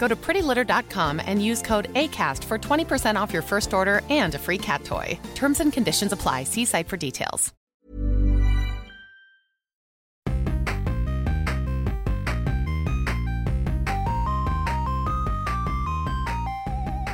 Go to prettylitter.com and use code ACAST for 20% off your first order and a free cat toy. Terms and conditions apply. See site for details.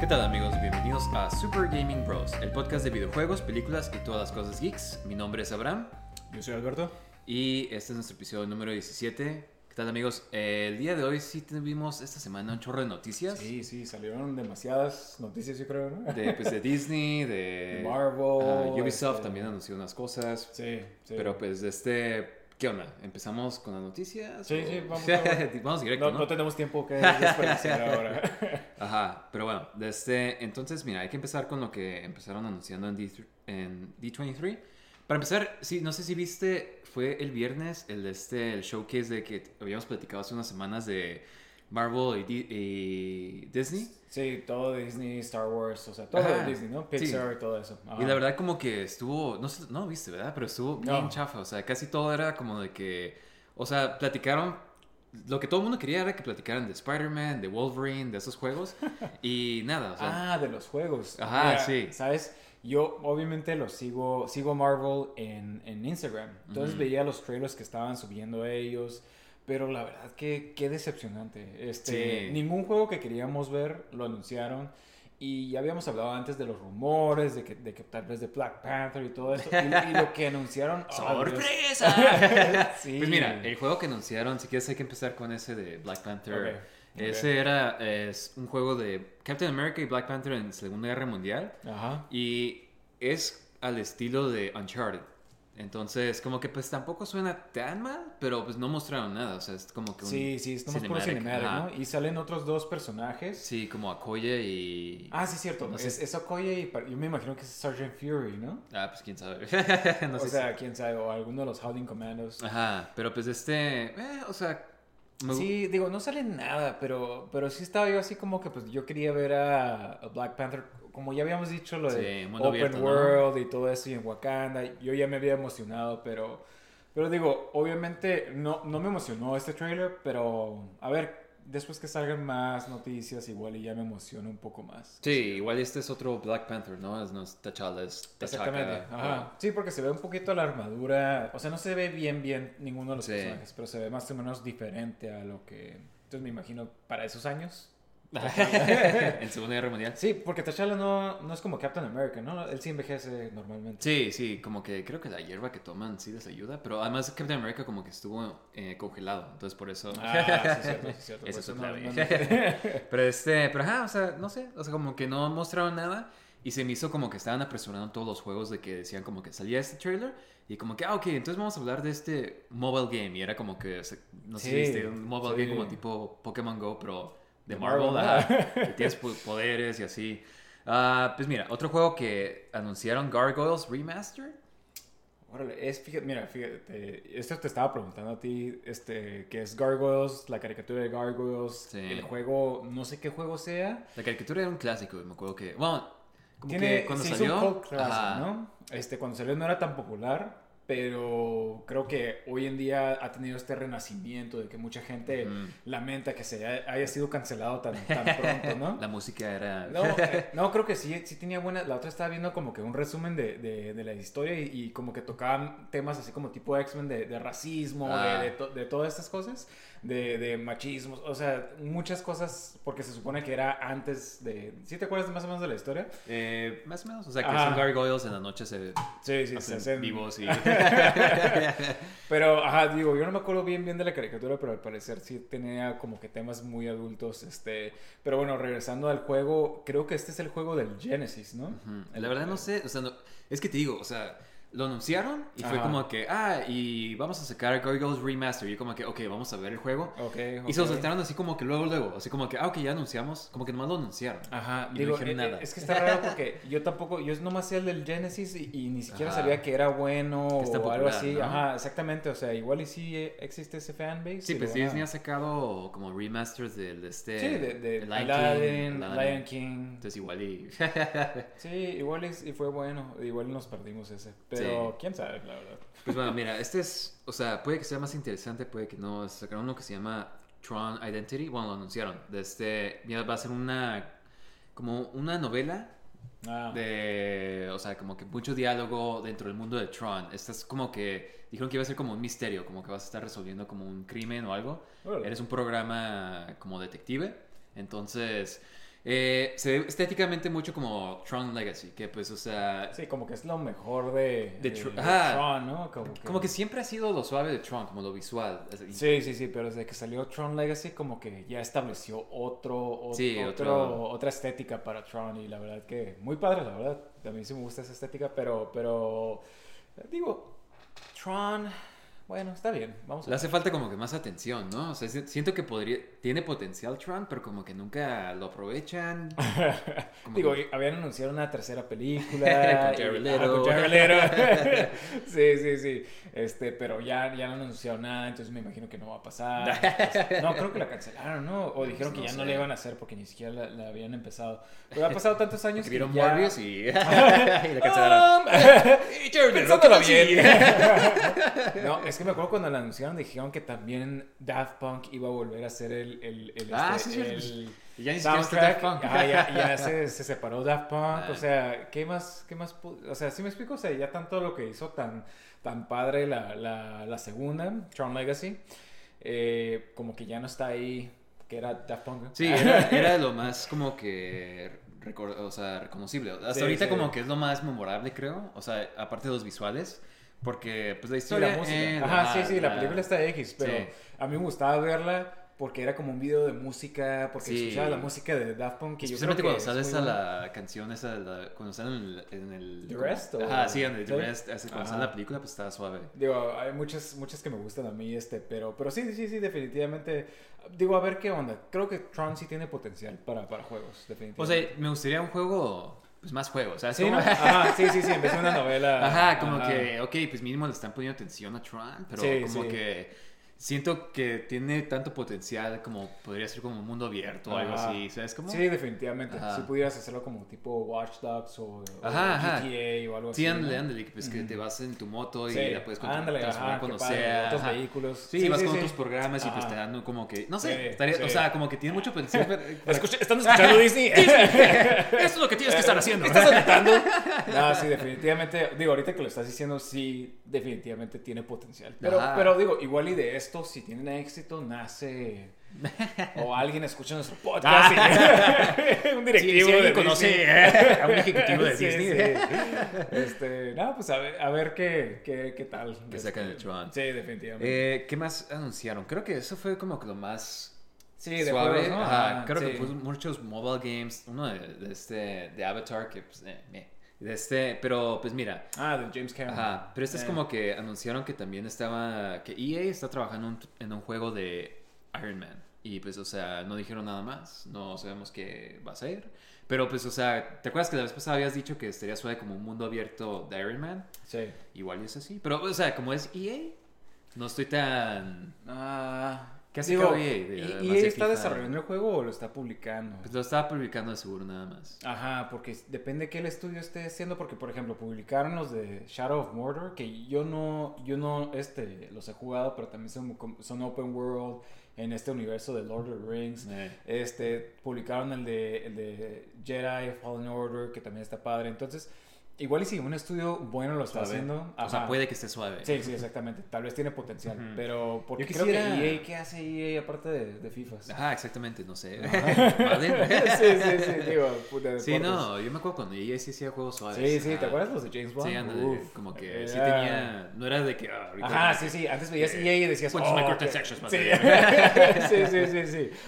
¿Qué tal, amigos? Bienvenidos a Super Gaming Bros, el podcast de videojuegos, películas y todas las cosas geeks. Mi nombre es Abraham. Yo soy Alberto. Y este es nuestro episodio número 17. ¿Qué tal, amigos? El día de hoy sí tuvimos esta semana un chorro de noticias. Sí, salieron demasiadas noticias, yo creo, ¿no? De Disney, de Marvel, Ubisoft también anunció unas cosas. Sí. Pero pues ¿qué onda? ¿Empezamos con las noticias? Sí, vamos directo, ¿no? No tenemos tiempo que desperdiciar ahora. Ajá, pero bueno, entonces mira, hay que empezar con lo que empezaron anunciando en D23. Para empezar, sí, no sé si viste, fue el viernes el showcase de que habíamos platicado hace unas semanas de Marvel y Disney. Sí, todo Disney, Star Wars, o sea, todo de Disney, ¿no? Pixar, sí. Todo eso. Ajá. Y la verdad como que estuvo, no viste, ¿verdad? Pero estuvo bien chafa, o sea, casi todo era como de que, o sea, platicaron, lo que todo el mundo quería era que platicaran de Spider-Man, de Wolverine, de esos juegos, y nada, o sea. Ah, de los juegos. Ajá, mira, sí. ¿Sabes? Yo obviamente los sigo Marvel en Instagram, entonces veía los trailers que estaban subiendo ellos, pero la verdad que qué decepcionante. Sí. Ningún juego que queríamos ver lo anunciaron, y ya habíamos hablado antes de los rumores, de que tal vez de Black Panther y todo eso, y lo que anunciaron... ¡Sorpresa! Sí. Pues mira, el juego que anunciaron, si quieres hay que empezar con ese de Black Panther... Okay. Ese es un juego de Captain America y Black Panther en Segunda Guerra Mundial. Ajá. Y es al estilo de Uncharted. Entonces, como que pues tampoco suena tan mal, pero pues no mostraron nada. O sea, es como que un Sí, estamos por cinemático, ¿no? Y salen otros dos personajes. Sí, como Akoye y... Ah, sí, cierto. No sé. Es Akoye y yo me imagino que es Sergeant Fury, ¿no? Ah, pues quién sabe. Quién sabe. O alguno de los Howling Commandos. Ajá, pero pues o sea... Sí, digo, no sale nada, pero sí estaba yo así como que pues yo quería ver a Black Panther, como ya habíamos dicho, lo de mundo Open abierto, World, ¿no? Y todo eso, y en Wakanda, yo ya me había emocionado, pero digo, obviamente no me emocionó este trailer, pero a ver, después que salgan más noticias, igual y ya me emociona un poco más. Sí, igual este es otro Black Panther, ¿no? No es T'Challa, es T'Chaka. Exactamente, ajá. Sí, porque se ve un poquito la armadura, o sea, no se ve bien ninguno de los personajes, pero se ve más o menos diferente a lo que... Entonces me imagino, para esos años... ¿En Segunda Guerra Mundial? Sí, porque T'Challa no es como Captain America, ¿no? Él sí envejece normalmente. Sí, como que creo que la hierba que toman sí les ayuda, pero además Captain America como que estuvo congelado, entonces por eso... Sí, cierto. Eso es otra vez. Pero ajá, o sea, no sé, o sea, como que no mostraron nada y se me hizo como que estaban apresurando todos los juegos de que decían como que salía este trailer... Y como que, ok, entonces vamos a hablar de este mobile game. Y era como que, no sé si viste, un mobile game como tipo Pokémon Go, pero... de Marvel, que tienes poderes y así. Pues mira, otro juego que anunciaron, Gargoyles Remastered. Órale, fíjate, esto te estaba preguntando a ti, que es Gargoyles, la caricatura de Gargoyles, el juego, no sé qué juego sea. La caricatura era un clásico, me acuerdo que, bueno, como que cuando salió, hizo un cult clásico, ¿no? Cuando salió no era tan popular. pero creo que hoy en día ha tenido este renacimiento de que mucha gente lamenta que se haya sido cancelado tan pronto, ¿no? La música era... No, creo que sí tenía buena... La otra estaba viendo como que un resumen de la historia y como que tocaban temas así como tipo X-Men de racismo, de todas estas cosas, de machismo, o sea, muchas cosas, porque se supone que era antes de... ¿Sí te acuerdas más o menos de la historia? Más o menos, o sea, que son gargoyles en la noche se hacen vivos y... Pero, yo no me acuerdo bien de la caricatura, pero al parecer sí tenía como que temas muy adultos, pero bueno, regresando al juego, creo que este es el juego del Genesis, ¿no? Uh-huh. La verdad no sé, o sea, no, es que te digo, o sea, lo anunciaron y fue como que, y vamos a sacar Gargoyles Remastered, y como que, ok, vamos a ver el juego, y se lo saltaron así como que luego, así como que, ya anunciamos, como que nomás lo anunciaron, y digo, no dijeron nada. Es que está raro porque yo nomás sé el del Genesis y ni siquiera sabía que era bueno que está popular, o algo así, ¿no? Exactamente, o sea, igual y sí existe ese fanbase. Sí, pues Disney ha sacado como remasters del de Lion King, entonces igual y... sí, igual y fue bueno, igual nos perdimos ese, pero quién sabe, la verdad. Pues bueno, mira, este es, o sea, puede que sea más interesante, puede que no. Sacaron uno que se llama Tron Identity, bueno, lo anunciaron. Ya va a ser como una novela de, o sea, como que mucho diálogo dentro del mundo de Tron. Es como que dijeron que iba a ser como un misterio, como que vas a estar resolviendo como un crimen o algo. Bueno. Eres un programa como detective, entonces... se ve estéticamente mucho como Tron Legacy, que pues, o sea... Sí, como que es lo mejor de Tron, ¿no? Como que siempre ha sido lo suave de Tron, como lo visual. Sí, pero desde que salió Tron Legacy como que ya estableció otra estética para Tron, y la verdad que muy padre, la verdad. A mí sí me gusta esa estética, pero digo, Tron... Bueno, está bien, vamos a ver. Le hace falta como que más atención, ¿no? O sea, siento que tiene potencial Tron, pero como que nunca lo aprovechan. Digo, que... habían anunciado una tercera película. Con Jared Leto. Sí. Pero ya no anunciaron nada, entonces me imagino que no va a pasar. Entonces, no, creo que la cancelaron, ¿no? O dijeron que ya no le iban a hacer porque ni siquiera la habían empezado. Pero ha pasado tantos años que vieron Morbius y la cancelaron. Y Jared Leto también. No, es que me acuerdo cuando la anunciaron, dijeron que también Daft Punk iba a volver a ser el ya ni siquiera está Daft Punk. Ya se separó Daft Punk, o sea, ¿qué más? O sea, ¿sí me explico? O sea, ya tanto lo que hizo tan padre la segunda, Tron Legacy, como que ya no está ahí, que era Daft Punk. Sí, era lo más como que... o sea, reconocible. Hasta ahorita como que es lo más memorable, creo. O sea, aparte de los visuales... Porque, pues, la historia... Sí, la música. La película está X, pero a mí me gustaba verla porque era como un video de música, porque escuchaba la música de Daft Punk. Especialmente cuando sales a la canción esa, cuando salen en el... ¿The Rest? En el The Rest. Cuando sale la película, pues estaba suave. Digo, hay muchas que me gustan a mí, pero sí, definitivamente... Digo, a ver qué onda. Creo que Tron sí tiene potencial para juegos, definitivamente. O sea, me gustaría un juego... Pues más juegos, ¿sabes? Sí, ¿no? Sí, empezó una novela. Que, ok, pues mínimo le están poniendo atención a Tron, pero que siento que tiene tanto potencial como podría ser como un mundo abierto o algo así, ¿sabes? Como... Sí, definitivamente. Si pudieras hacerlo como tipo Watch Dogs o GTA o algo así. Sí, ándale, pues que te vas en tu moto y la puedes transformar cuando sea. Otros vehículos. Sí, vas con otros programas y pues te dan como que, no sé, o sea, como que tiene mucho potencial. ¿Están escuchando Disney? Esto es lo que tienes que estar haciendo. ¿Estás anotando? No, sí, definitivamente. Digo, ahorita que lo estás diciendo, sí, definitivamente tiene potencial. Pero digo, igual y de esto, si tienen éxito, nace... O alguien escucha nuestro podcast. Y... un directivo de conoce Disney. A un ejecutivo de Disney. Sí. Pues a ver qué tal. Que sacan el Tron. Sí, definitivamente. ¿Qué más anunciaron? Creo que eso fue como que lo más... Sí, suave, de juegos, ¿no? Creo que pues, muchos mobile games. Uno de Avatar que... Pues, pero pues mira. De James Cameron. Pero es como que anunciaron que también estaba... Que EA está trabajando en un juego de Iron Man. Y pues, o sea, no dijeron nada más. No sabemos qué va a ser. Pero pues, o sea, ¿te acuerdas que la vez pasada habías dicho que estaría suave como un mundo abierto de Iron Man? Sí. Igual es así. Pero, o sea, como es EA, no estoy tan... ¿Qué hace EA? ¿Y está desarrollando el juego o lo está publicando? Pues lo estaba publicando de seguro nada más. Ajá, porque depende de qué el estudio esté haciendo. Porque, por ejemplo, publicaron los de Shadow of Mordor, que yo no los he jugado, pero también son open world en este universo de Lord of the Rings. Publicaron el de Jedi Fallen Order, que también está padre. Entonces, igual y si un estudio bueno lo está haciendo... Ajá. O sea, puede que esté suave. Sí, sí, exactamente. Tal vez tiene potencial. Uh-huh. Pero porque yo creo que EA, ¿qué hace EA aparte de FIFA? Ajá, exactamente. No sé. Sí. Digo, puta de sí, no. Yo me acuerdo cuando EA sí hacía juegos suaves. Sí, sí. ¿Te acuerdas los de James Bond? Sí, como que sí tenía... No era de que... Ajá, sí, sí. Antes veías EA y decías... ¿Cuántos microtransactions? Sí.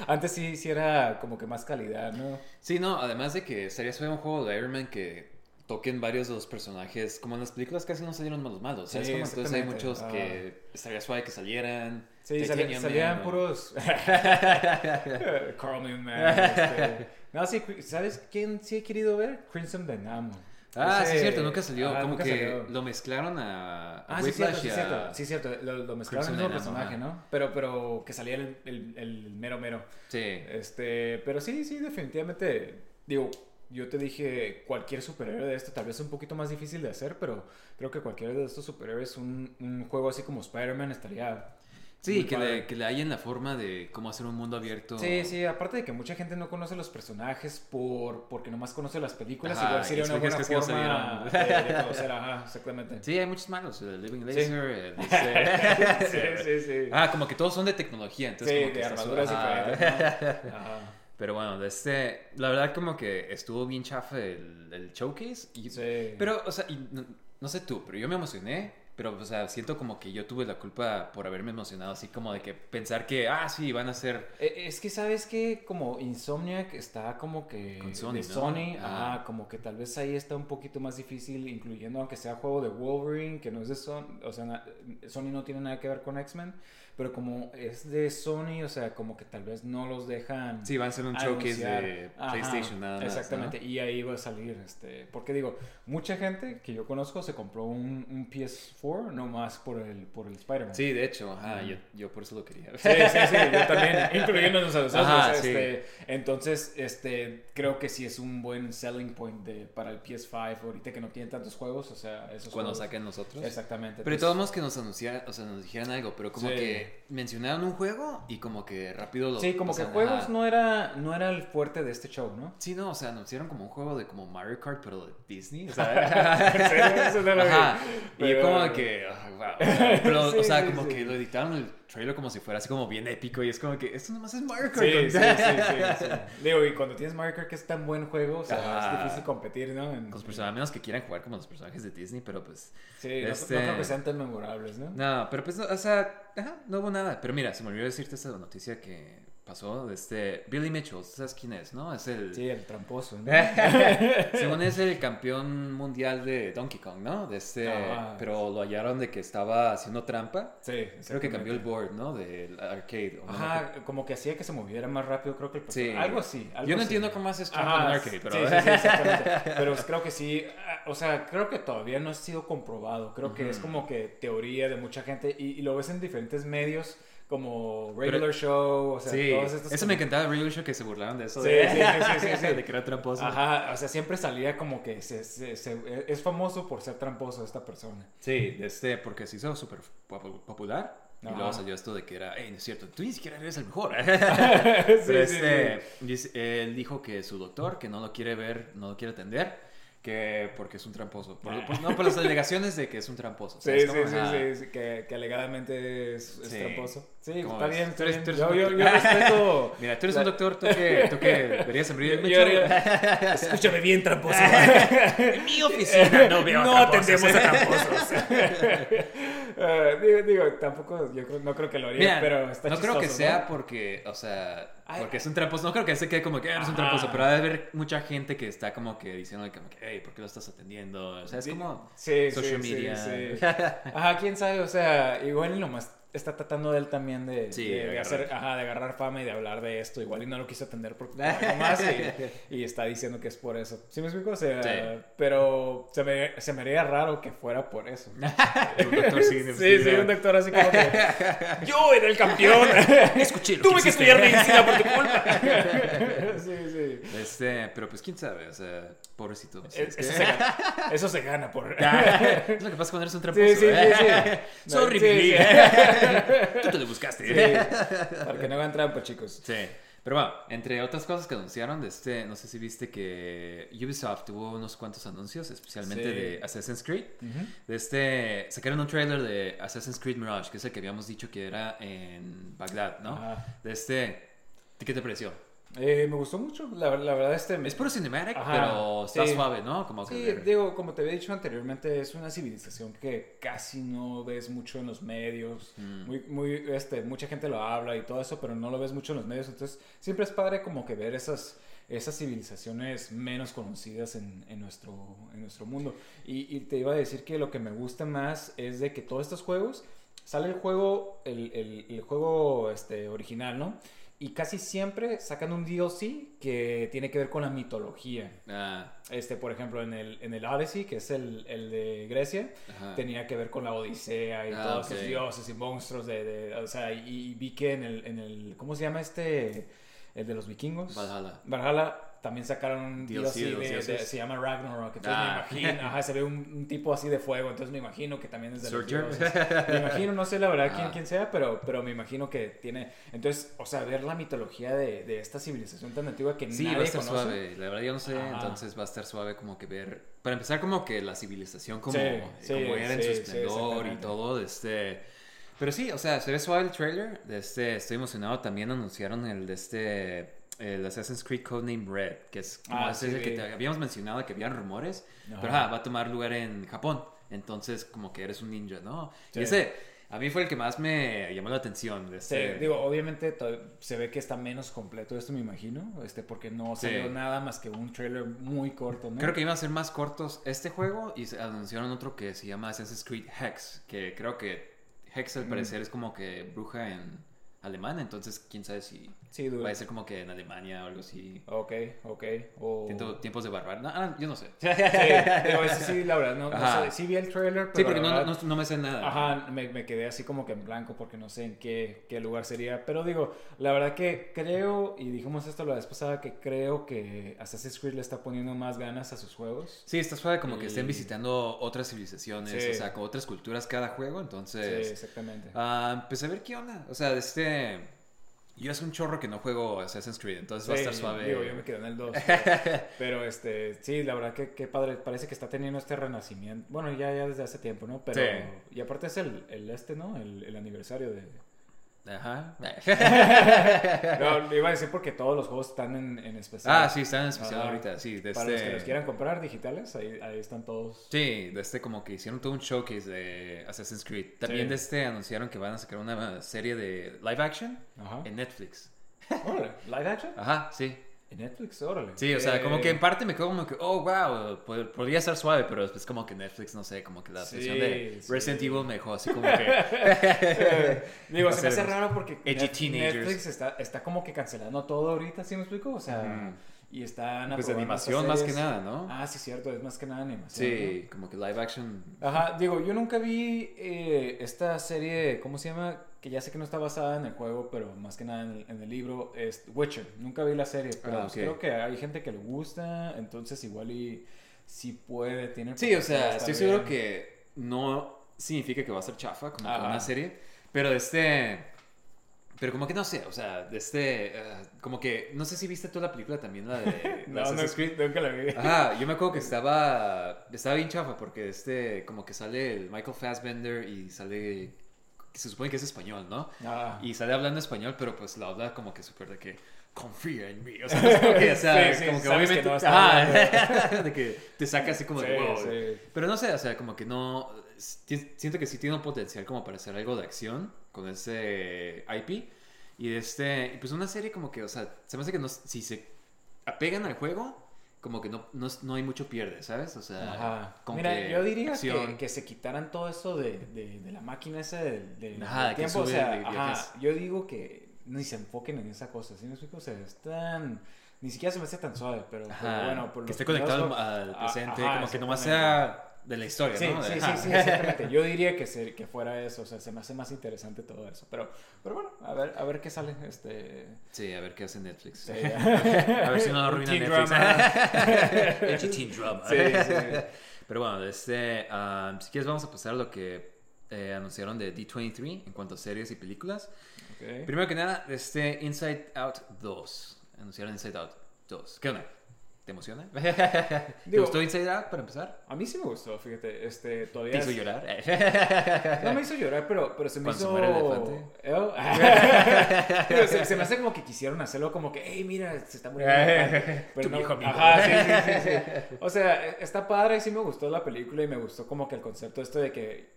Antes sí era como que más calidad, ¿no? Sí, no. Además de que estaría suave un juego de Iron Man que... toquen varios de los personajes. Como en las películas casi no salieron malos. ¿Sabes? Sí, como entonces hay muchos que estaría suave que salieran. Sí, salían puros... Carl Newman. No, sí, ¿sabes quién sí he querido ver? Crimson Dynamo. Ah, sí, es cierto, nunca salió. Como nunca que salió. Lo mezclaron a Whiplash. Sí, cierto. Lo mezclaron en un personaje, ¿no? Pero que salía el mero. Sí. Pero sí, definitivamente. Digo... Yo te dije, cualquier superhéroe de esto, tal vez es un poquito más difícil de hacer, pero creo que cualquiera de estos superhéroes, un juego así como Spider-Man estaría... Sí, que le hallen la forma de cómo hacer un mundo abierto. Sí, aparte de que mucha gente no conoce los personajes porque nomás conoce las películas. Ajá, igual sería una buena forma de conocer, ajá, exactamente. Sí, hay muchos malos, Living Laser, sí. Ah, como que todos son de tecnología, entonces sí, como que de armaduras y cadenas, ¿no? Ajá. Pero bueno, la verdad como que estuvo bien chafa el showcase. Sí. Pero, o sea, no sé tú, pero yo me emocioné. Pero, o sea, siento como que yo tuve la culpa por haberme emocionado. Así como de que pensar que, sí, van a hacer... Es que, ¿sabes qué? Como Insomniac está como que... Con Sony, de Sony, ¿no? Como que tal vez ahí está un poquito más difícil, incluyendo aunque sea juego de Wolverine, que no es de Sony. O sea, Sony no tiene nada que ver con X-Men. Pero como es de Sony, o sea, como que tal vez no los dejan. Sí, van a ser un showcase de PlayStation nada más. Exactamente, ¿no? Y ahí va a salir porque digo, mucha gente que yo conozco se compró un PS4 nomás por el Spider-Man. Sí, de hecho, yo por eso lo quería. Sí, yo también, incluyéndonos a nosotros. Sí. Entonces, creo que sí es un buen selling point para el PS5 ahorita que no tienen tantos juegos, o sea, esos cuando saquen nosotros. Exactamente. Pero de todos modos que nos anunciaran, o sea, nos dijeran algo, pero como que mencionaron un juego y como que rápido lo... Sí, como que juegos no era el fuerte de este show, ¿no? Sí, no, o sea, anunciaron como un juego de como Mario Kart, pero de Disney, o sea... Eso no lo vi. Pero... Y como que... wow. Pero, sí, que lo editaron el trailer como si fuera así como bien épico y es como que esto nomás es Mario Kart. Sí. Digo, y cuando tienes Mario Kart que es tan buen juego, o sea, es difícil competir, ¿no? Con los personajes, a menos que quieran jugar como los personajes de Disney, pero pues... Sí, no creo que sean tan memorables, ¿no? No, pero pues, o sea... no hubo nada. Pero mira, se me olvidó decirte esta noticia que pasó de Billy Mitchell. ¿Sabes quién es, no? Es el... Sí, el tramposo, ¿no? Según es el campeón mundial de Donkey Kong, ¿no? Pero lo hallaron de que estaba haciendo trampa. Sí. Creo que cambió el board, ¿no? Del arcade. Ajá, ¿no? Como que hacía que se moviera más rápido, creo que el personaje. Sí. Algo así. Yo no entiendo cómo haces trampa en un arcade, pero... Sí, exactamente. Pero creo que sí. O sea, creo que todavía no ha sido comprobado. Creo que es como que teoría de mucha gente y lo ves en diferentes medios... Como Regular Show, o sea, todos estos... Eso me encantaba de Regular Show, que se burlaban de eso. Sí. De que era tramposo. Ajá, o sea, siempre salía como que es famoso por ser tramposo esta persona. Sí, porque se hizo súper popular. Y luego salió esto de que era, no es cierto, tú ni siquiera eres el mejor. Pero él dijo que su doctor, que no lo quiere ver, no lo quiere atender. Que porque es un tramposo. Por las alegaciones de que es un tramposo. Sí, que alegadamente es tramposo. Sí, está bien. Yo respeto. Mira, tú eres un doctor, tú que deberías abrir el mecho. Escúchame bien, tramposo. En mi oficina no veo tramposos. No atendemos a tramposos. Digo, tampoco, yo no creo que lo haría, mira, pero está chistoso. No creo que sea porque, o sea... Porque es un tramposo, no creo que se quede como que eres un tramposo, pero debe haber mucha gente que está como que diciendo como que, hey, ¿por qué lo estás atendiendo? O sea, es como social media. Sí. Ajá, quién sabe, o sea, igual nomás está tratando él también de agarrar fama y de hablar de esto. Igual y no lo quiso atender por algo más y está diciendo que es por eso. ¿Sí me explico? O sea, sí. Pero se me haría raro que fuera por eso. Un doctor un doctor así como que... ¡Yo era el campeón! Escuché lo ¡Tuve que estudiar medicina por tu culpa! Sí. Pero pues quién sabe, o sea... Pobrecito. Eso se gana por... Es lo que pasa cuando eres un tramposo. Sí. Sorry, Billy. Tú te lo buscaste. Sí. Para que no hagan trampa, chicos. Sí. Pero bueno, entre otras cosas que anunciaron, no sé si viste que Ubisoft tuvo unos cuantos anuncios, especialmente de Assassin's Creed. Uh-huh. Sacaron un trailer de Assassin's Creed Mirage, que es el que habíamos dicho que era en Bagdad, ¿no? ¿Qué te pareció? Me gustó mucho, la verdad. Es puro cinematic, pero está suave, ¿no? Como sí, que... digo, como te había dicho anteriormente, es una civilización que casi no ves mucho en los medios. Mucha gente lo habla y todo eso, pero no lo ves mucho en los medios. Entonces siempre es padre como que ver esas civilizaciones menos conocidas en nuestro mundo. Y te iba a decir que lo que me gusta más es de que todos estos juegos, sale el juego, el juego original, ¿no? Y casi siempre sacan un DLC que tiene que ver con la mitología. Por ejemplo, en el Odyssey, que es el de Grecia, ajá, tenía que ver con la Odisea y todos esos dioses y monstruos o sea, y vi que en el ¿cómo se llama el de los vikingos? Valhalla. También sacaron un DLC se llama Ragnarok. Entonces me imagino, se ve un tipo así de fuego. Entonces me imagino que también es de los dioses. Me imagino, no sé la verdad quién sea, pero me imagino que tiene. Entonces, o sea, ver la mitología de esta civilización tan antigua que nadie va a estar conoce. Suave. La verdad yo no sé, entonces va a estar suave como que ver. Para empezar como que la civilización como era en su esplendor y todo. Pero sí, o sea, se ve suave el trailer. Estoy emocionado. También anunciaron el el Assassin's Creed Codename Red, que es como el que habíamos mencionado que habían rumores, pero va a tomar lugar en Japón, entonces como que eres un ninja, ¿no? Sí. Y a mí fue el que más me llamó la atención. Digo, obviamente se ve que está menos completo esto, me imagino, porque no salió nada más que un trailer muy corto, ¿no? Creo que iban a ser más cortos este juego y anunciaron otro que se llama Assassin's Creed Hex, que creo que Hex al parecer es como que bruja en... alemana, entonces quién sabe si va a ser como que en Alemania o algo así. Ok. O... tiempos de barbarie. Yo no sé. Sí, la verdad, no sé. Sí vi el trailer, pero sí, porque verdad, no me sé nada. Me quedé así como que en blanco porque no sé en qué lugar sería. Pero digo, la verdad que creo, y dijimos esto la vez pasada, que creo que Assassin's Creed le está poniendo más ganas a sus juegos. Sí, está suave como que estén visitando otras civilizaciones, o sea, con otras culturas cada juego, entonces... Sí, exactamente. Pues a ver qué onda, o sea, yo es un chorro que no juego Assassin's Creed, entonces va a estar suave. Digo, yo me quedé en el 2. Pero sí, la verdad que padre, parece que está teniendo renacimiento. Bueno, ya desde hace tiempo, ¿no? Pero y aparte es ¿no? El aniversario de... Ajá. No, iba a decir porque todos los juegos están en especial. Sí, están en especial ahorita, sí. Para los que los quieran comprar digitales, ahí están todos. Sí, como que hicieron todo un showcase de Assassin's Creed. También anunciaron que van a sacar una serie de live action en Netflix. Órale, live action. Ajá, sí. En Netflix, órale. Sí, o sea, como que en parte me quedo como que, oh, wow, podría estar suave, pero es como que Netflix, no sé, como que la atención de Resident Evil me dejó así como que... digo, no se me hace raro porque Netflix está como que cancelando todo ahorita, ¿sí me explico? O sea, y están... Pues animación más que nada, ¿no? Sí, cierto, es más que nada animación. Sí, ¿no? Como que live action. Digo, yo nunca vi esta serie, ¿cómo se llama? Que ya sé que no está basada en el juego, pero más que nada en el libro, es Witcher. Nunca vi la serie, pero creo que hay gente que le gusta, entonces igual y si puede, tiene... Sí, o sea, estoy seguro que no significa que va a ser chafa, como que una serie, pero pero como que no sé, o sea, como que... No sé si viste tú la película también, la de... no, nunca la vi. Yo me acuerdo que estaba bien chafa, porque como que sale el Michael Fassbender y sale... Se supone que es español, ¿no? Y sale hablando español, pero pues la habla como que súper de que confía en mí. O sea, es como que, o sea, como que obviamente. Que no de que te saca así como de wow. Sí. Pero no sé, o sea, como que no. Siento que sí tiene un potencial como para hacer algo de acción con ese IP. Y pues una serie como que, o sea, se me hace que no, si se apegan al juego, como que no hay mucho pierde, ¿sabes? O sea, ajá, con mira, que yo diría que se quitaran todo eso de la máquina esa del tiempo, sube, o sea, yo digo que ni se enfoquen en esa cosa, ¿sí me explico? O sea, están... Ni siquiera se me hace tan suave, pero bueno... Por que esté conectado al presente, como que nomás sea... de la historia, sí, ¿no? Sí, exactamente. Yo diría que fuera eso, o sea, se me hace más interesante todo eso, pero bueno, a ver qué sale, sí, a ver qué hace Netflix, sí, a ver si no lo arruina Netflix. Teen drama. Sí. Pero bueno, si quieres vamos a pasar a lo que anunciaron de D23 en cuanto a series y películas. Okay. Primero que nada, Inside Out 2, anunciaron Inside Out 2. ¿Qué onda? ¿Te emociona? ¿Te gustó Inside Out para empezar? A mí sí me gustó, fíjate. Todavía ¿te hizo llorar? No me hizo llorar, pero se me cuando hizo... ¿Cuando se muere se me hace como que quisieron hacerlo como que, hey, mira, se está muriendo. Pero tu no... hijo, sí. O sea, está padre y sí me gustó la película y me gustó como que el concepto de que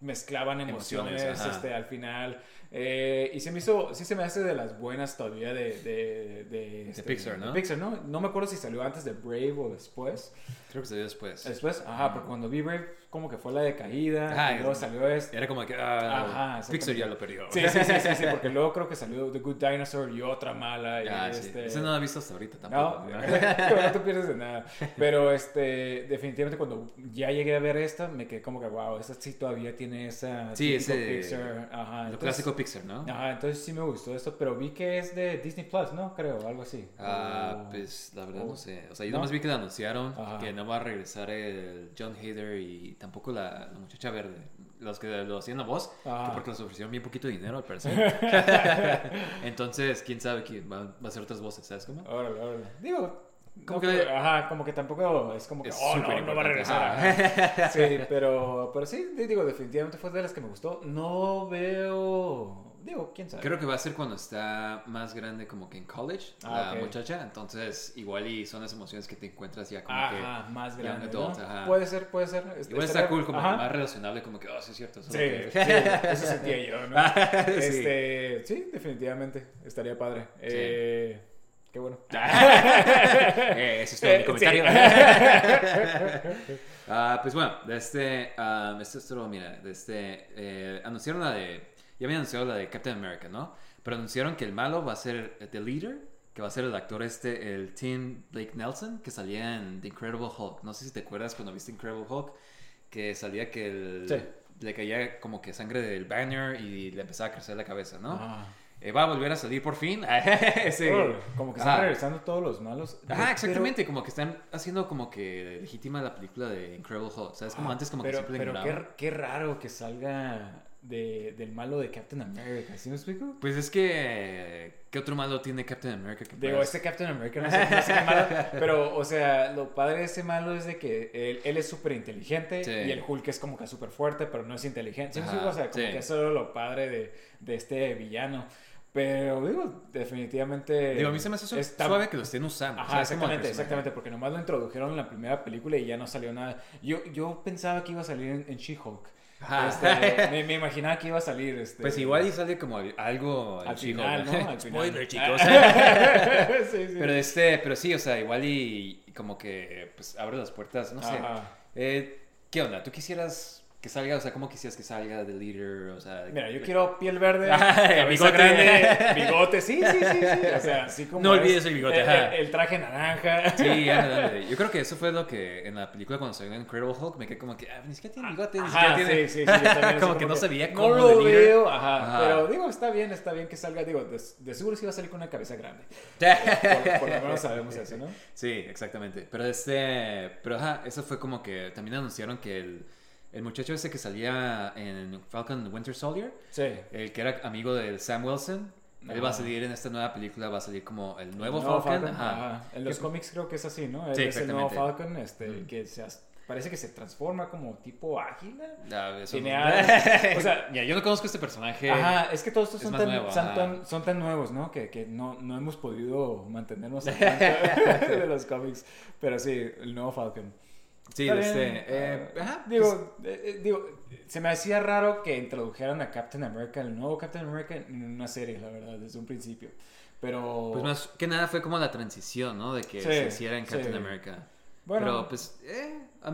mezclaban emociones al final... y se me hace de las buenas todavía de Pixar, ¿no? De Pixar, ¿no? No me acuerdo si salió antes de Brave o después. Creo que salió después. Porque cuando vi Brave como que fue la decaída, y luego salió era como que Pixar ya lo perdió. Sí, porque luego creo que salió The Good Dinosaur y otra mala y eso no lo he visto hasta ahorita tampoco. No te pierdes de nada. Pero definitivamente cuando ya llegué a ver esta me quedé como que wow, esta sí todavía tiene esa Pixar, lo clásico Pixar, ¿no? Entonces sí me gustó esto, pero vi que es de Disney Plus, ¿no? Creo, algo así. Pues la verdad no sé. O sea, yo nomás vi que la anunciaron que no va a regresar el John Hader y tampoco la muchacha verde, los que lo hacían la voz, que porque les ofrecieron bien poquito de dinero al parecer. Entonces, quién sabe quién va a hacer otras voces, ¿sabes cómo? Órale. Digo, como no, que como que tampoco es como que no va a regresar. Sí, pero sí, digo, definitivamente fue de las que me gustó. No veo, digo, quién sabe. Creo que va a ser cuando está más grande, como que en college, la muchacha. Entonces, igual y son las emociones que te encuentras ya como que más grande, adult, ¿no? Puede ser. Igual está cool, como que más relacionable, como que, sí es cierto. Sí, eso sentía yo, ¿no? Sí, definitivamente, estaría padre. Sí. Qué bueno. Eso es todo mi comentario. Sí. Pues bueno, esto es todo, mira, anunciaron ya habían anunciado la de Captain America, ¿no? Pero anunciaron que el malo va a ser The Leader, que va a ser el actor el Tim Blake Nelson, que salía en The Incredible Hulk. No sé si te acuerdas cuando viste Incredible Hulk, que salía que le caía como que sangre del banner y le empezaba a crecer la cabeza, ¿no? Va a volver a salir por fin. Como que están regresando todos los malos. Exactamente, como que están haciendo como que legítima la película de Incredible Hulk. ¿Sabes? Como antes como que siempre ignoraban. Pero qué raro que salga del malo de Captain America, ¿sí me explico? Pues es que... ¿Qué otro malo tiene Captain America? Digo, Captain America no es malo, pero, o sea, lo padre de ese malo es de que él es súper inteligente y el Hulk es como que súper fuerte, pero no es inteligente. ¿Sí me explico? O sea, como que eso es lo padre de este villano. Pero digo, definitivamente... Digo, a mí se me hace suave que lo estén usando. Exactamente, porque nomás lo introdujeron en la primera película y ya no salió nada. Yo pensaba que iba a salir en She-Hulk. Me imaginaba que iba a salir pues igual y sale como algo al final, chico, ¿no? Al spoiler, chicos. Sí. Pero sí, o sea, igual y como que pues abre las puertas, no sé. ¿Qué onda? ¿Tú quisieras que salga? O sea, ¿cómo quisieras que salga The Leader? O sea, mira, yo quiero piel verde, bigote grande, bigote, sí. O sea, así como no olvides el bigote, el traje naranja. Sí, yo creo que eso fue lo que en la película cuando salió Incredible Hulk me quedé como que ni siquiera tiene bigote, ni siquiera tiene. Sí, como que no sabía cómo no lo veo, pero digo, está bien que salga, digo, de seguro sí va a salir con una cabeza grande. Por lo menos sabemos eso, ¿no? Sí, exactamente. Pero eso fue como que también anunciaron que el muchacho ese que salía en Falcon Winter Soldier, el que era amigo de Sam Wilson, él va a salir en esta nueva película, va a salir como el nuevo Falcon. En los cómics creo que es así, ¿no? Sí, es el nuevo Falcon, que parece que se transforma como tipo águila. Tiene alas. O sea, yo no conozco este personaje. Es que todos estos son tan nuevos, ¿no? Que no hemos podido mantenernos al tanto de los cómics. Pero sí, el nuevo Falcon. Sí, digo, se me hacía raro que introdujeran a Captain America, el nuevo Captain America, en una serie, la verdad, desde un principio. Pero... pues más que nada fue como la transición, ¿no? De que sí, se hiciera en Captain America. Bueno. Pero pues, a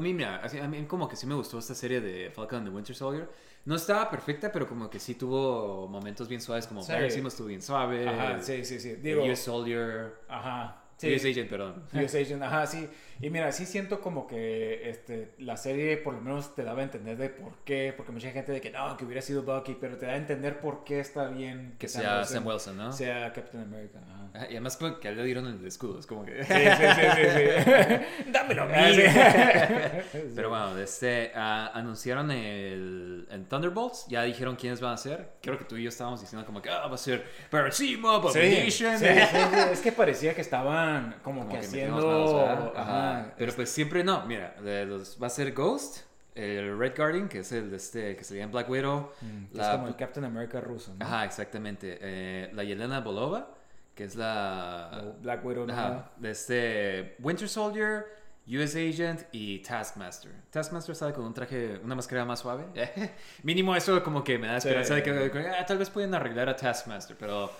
mí como que sí me gustó esta serie de Falcon and the Winter Soldier. No estaba perfecta, pero como que sí tuvo momentos bien suaves, como Barry Simmons estuvo bien suave. Ajá, sí. Digo, US Soldier. Ajá. Sí. US Agent, perdón. US Agent, ajá, sí. Y mira, sí siento como que la serie por lo menos te daba a entender de por qué, porque mucha gente de que no, que hubiera sido Bucky, pero te da a entender por qué está bien que sea Sam Wilson, ¿no? Sea Captain America. Ajá. Y además como que le dieron el escudo, es como que... Sí. ¡Dámelo a mí! Sí. Pero bueno, anunciaron en Thunderbolts, ya dijeron quiénes van a ser. Creo que tú y yo estábamos diciendo como que va a ser Parsimo, Abomination. Sí. Es que parecía que estaban como que haciendo malos, ajá. Pero pues siempre no, mira, va a ser Ghost, el Red Guardian, que es el que sería en Black Widow, es como el Captain America ruso, ¿no? Ajá, exactamente. La Yelena Belova, que es la Black Widow, ajá, ¿no? Winter Soldier, US Agent y Taskmaster. Taskmaster sale con un traje, una máscara más suave. Mínimo eso como que me da esperanza de que tal vez pueden arreglar a Taskmaster, pero...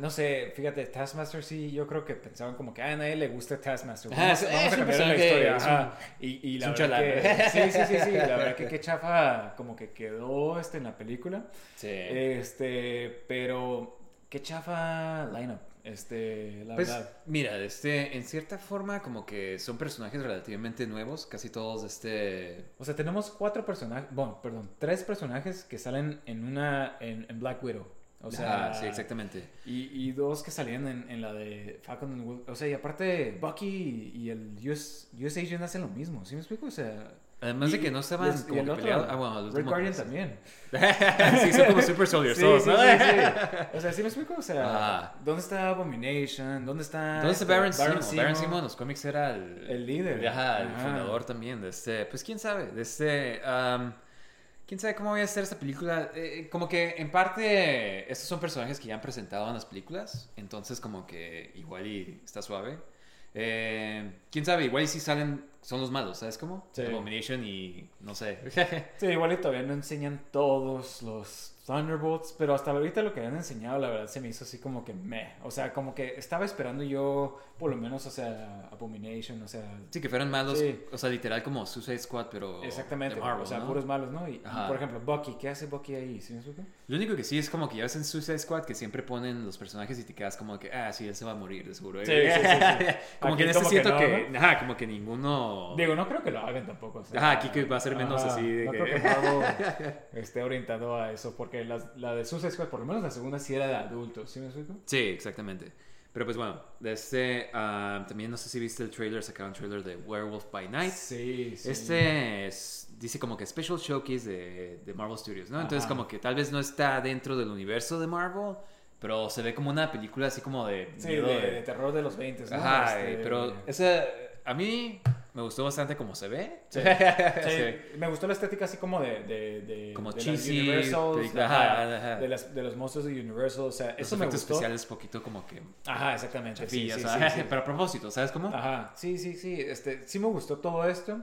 no sé, fíjate, Taskmaster sí, yo creo que pensaban como que a nadie le gusta Taskmaster. Vamos a cambiar la historia. Y la verdad que, sí, la verdad que qué chafa como que quedó en la película. Sí. Pero qué chafa lineup. La pues, verdad. Mira, en cierta forma como que son personajes relativamente nuevos, casi todos o sea, tenemos tres personajes que salen en Black Widow. O sea, sí, exactamente. Y dos que salían en la de Falcon and Wolverine. O sea, y aparte Bucky y el US Agent hacen lo mismo, ¿sí me explico? O sea, además de que no estaban como que peleados. Los Red Guardian también. Sí, son como Super Soldiers todos, ¿no? Sí. O sea, ¿sí me explico? O sea, ¿dónde está Abomination? ¿Dónde está Baron Zemo? Baron Zemo en los cómics era el líder. El fundador también de pues quién sabe, quién sabe cómo voy a hacer esta película. Como que en parte estos son personajes que ya han presentado en las películas, entonces como que igual y está suave. Quién sabe, igual y si salen son los malos, ¿sabes cómo? Sí. Abomination y no sé. Sí, igual y todavía no enseñan todos los Thunderbolts, pero hasta ahorita lo que han enseñado la verdad se me hizo así como que o sea, como que estaba esperando yo por lo menos, o sea, Abomination, o sea, sí, que fueran malos, sí. O sea, literal como Suicide Squad, pero exactamente, Marvel, o sea, ¿no? Puros malos, ¿no? Y por ejemplo, Bucky, ¿qué hace Bucky ahí? ¿Sí me explico? Lo único que sí es como que ya ves en Suicide Squad que siempre ponen los personajes y te quedas como que, sí, él se va a morir, de seguro. Sí. Como aquí que en este siento que no, ajá, como que ninguno... Digo, no creo que lo hagan tampoco. O sea, aquí que va a ser menos así de no que... creo que Marvel esté orientado a eso, porque la de Suicide Squad, por lo menos la segunda sí era de adultos, ¿sí me explico? Sí, exactamente. Pero pues bueno, también no sé si viste el trailer, sacaron un trailer de Werewolf by Night. Sí. Dice como que Special Showcase de Marvel Studios, ¿no? Entonces como que tal vez no está dentro del universo de Marvel, pero se ve como una película así como de... Sí, de terror de los 20, ¿no? Ajá, pero esa... A mí me gustó bastante como se ve. Sí. Me gustó la estética así como de como de cheesy, de los monstruos de Universal, o sea, los eso me gustó. Especiales poquito como que exactamente. Sí. Pero a propósito, ¿sabes cómo? Sí. Sí me gustó todo esto.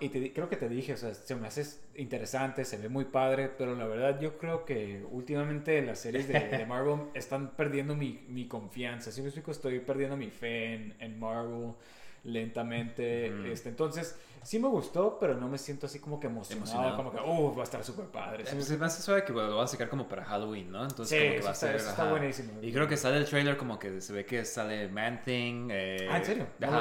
Y creo que te dije, o sea, se me hace interesante, se ve muy padre, pero la verdad yo creo que últimamente las series de Marvel están perdiendo mi confianza, ¿sí me explico? Estoy perdiendo mi fe en Marvel lentamente, entonces sí me gustó, pero no me siento así como que emocionado. Como que va a estar súper padre. Se me hace suave que lo van a sacar como para Halloween, ¿no? Entonces como que va a ser, eso está buenísimo. Y creo que sale el trailer como que se ve que sale Man-Thing, ¿en serio? No,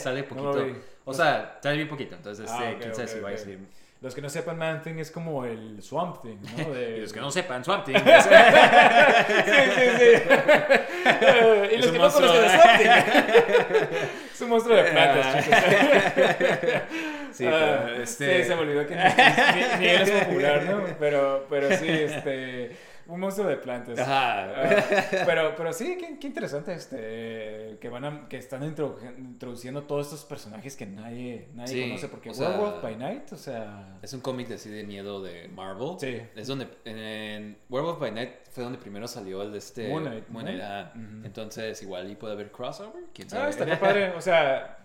sale poquito, o sea, sale bien poquito, entonces quién sabe si va a salir. Los que no sepan, Man-Thing es como el Swamp Thing, ¿no? Y los que no sepan, Swamp Thing. Sí. Y los que no conocen Swamp Thing. Es un monstruo de plantas, chicos. Sí, pero sí, se me olvidó que ni él es popular, ¿no? Pero sí, un monstruo de plantas. Pero sí, qué interesante que están introduciendo todos estos personajes que nadie conoce, porque Werewolf by Night, o sea, es un cómic así de miedo de Marvel. Sí. Es donde en Werewolf by Night fue donde primero salió el de Moon Knight. Entonces igual y puede haber crossover, quién sabe. Estaría padre, o sea,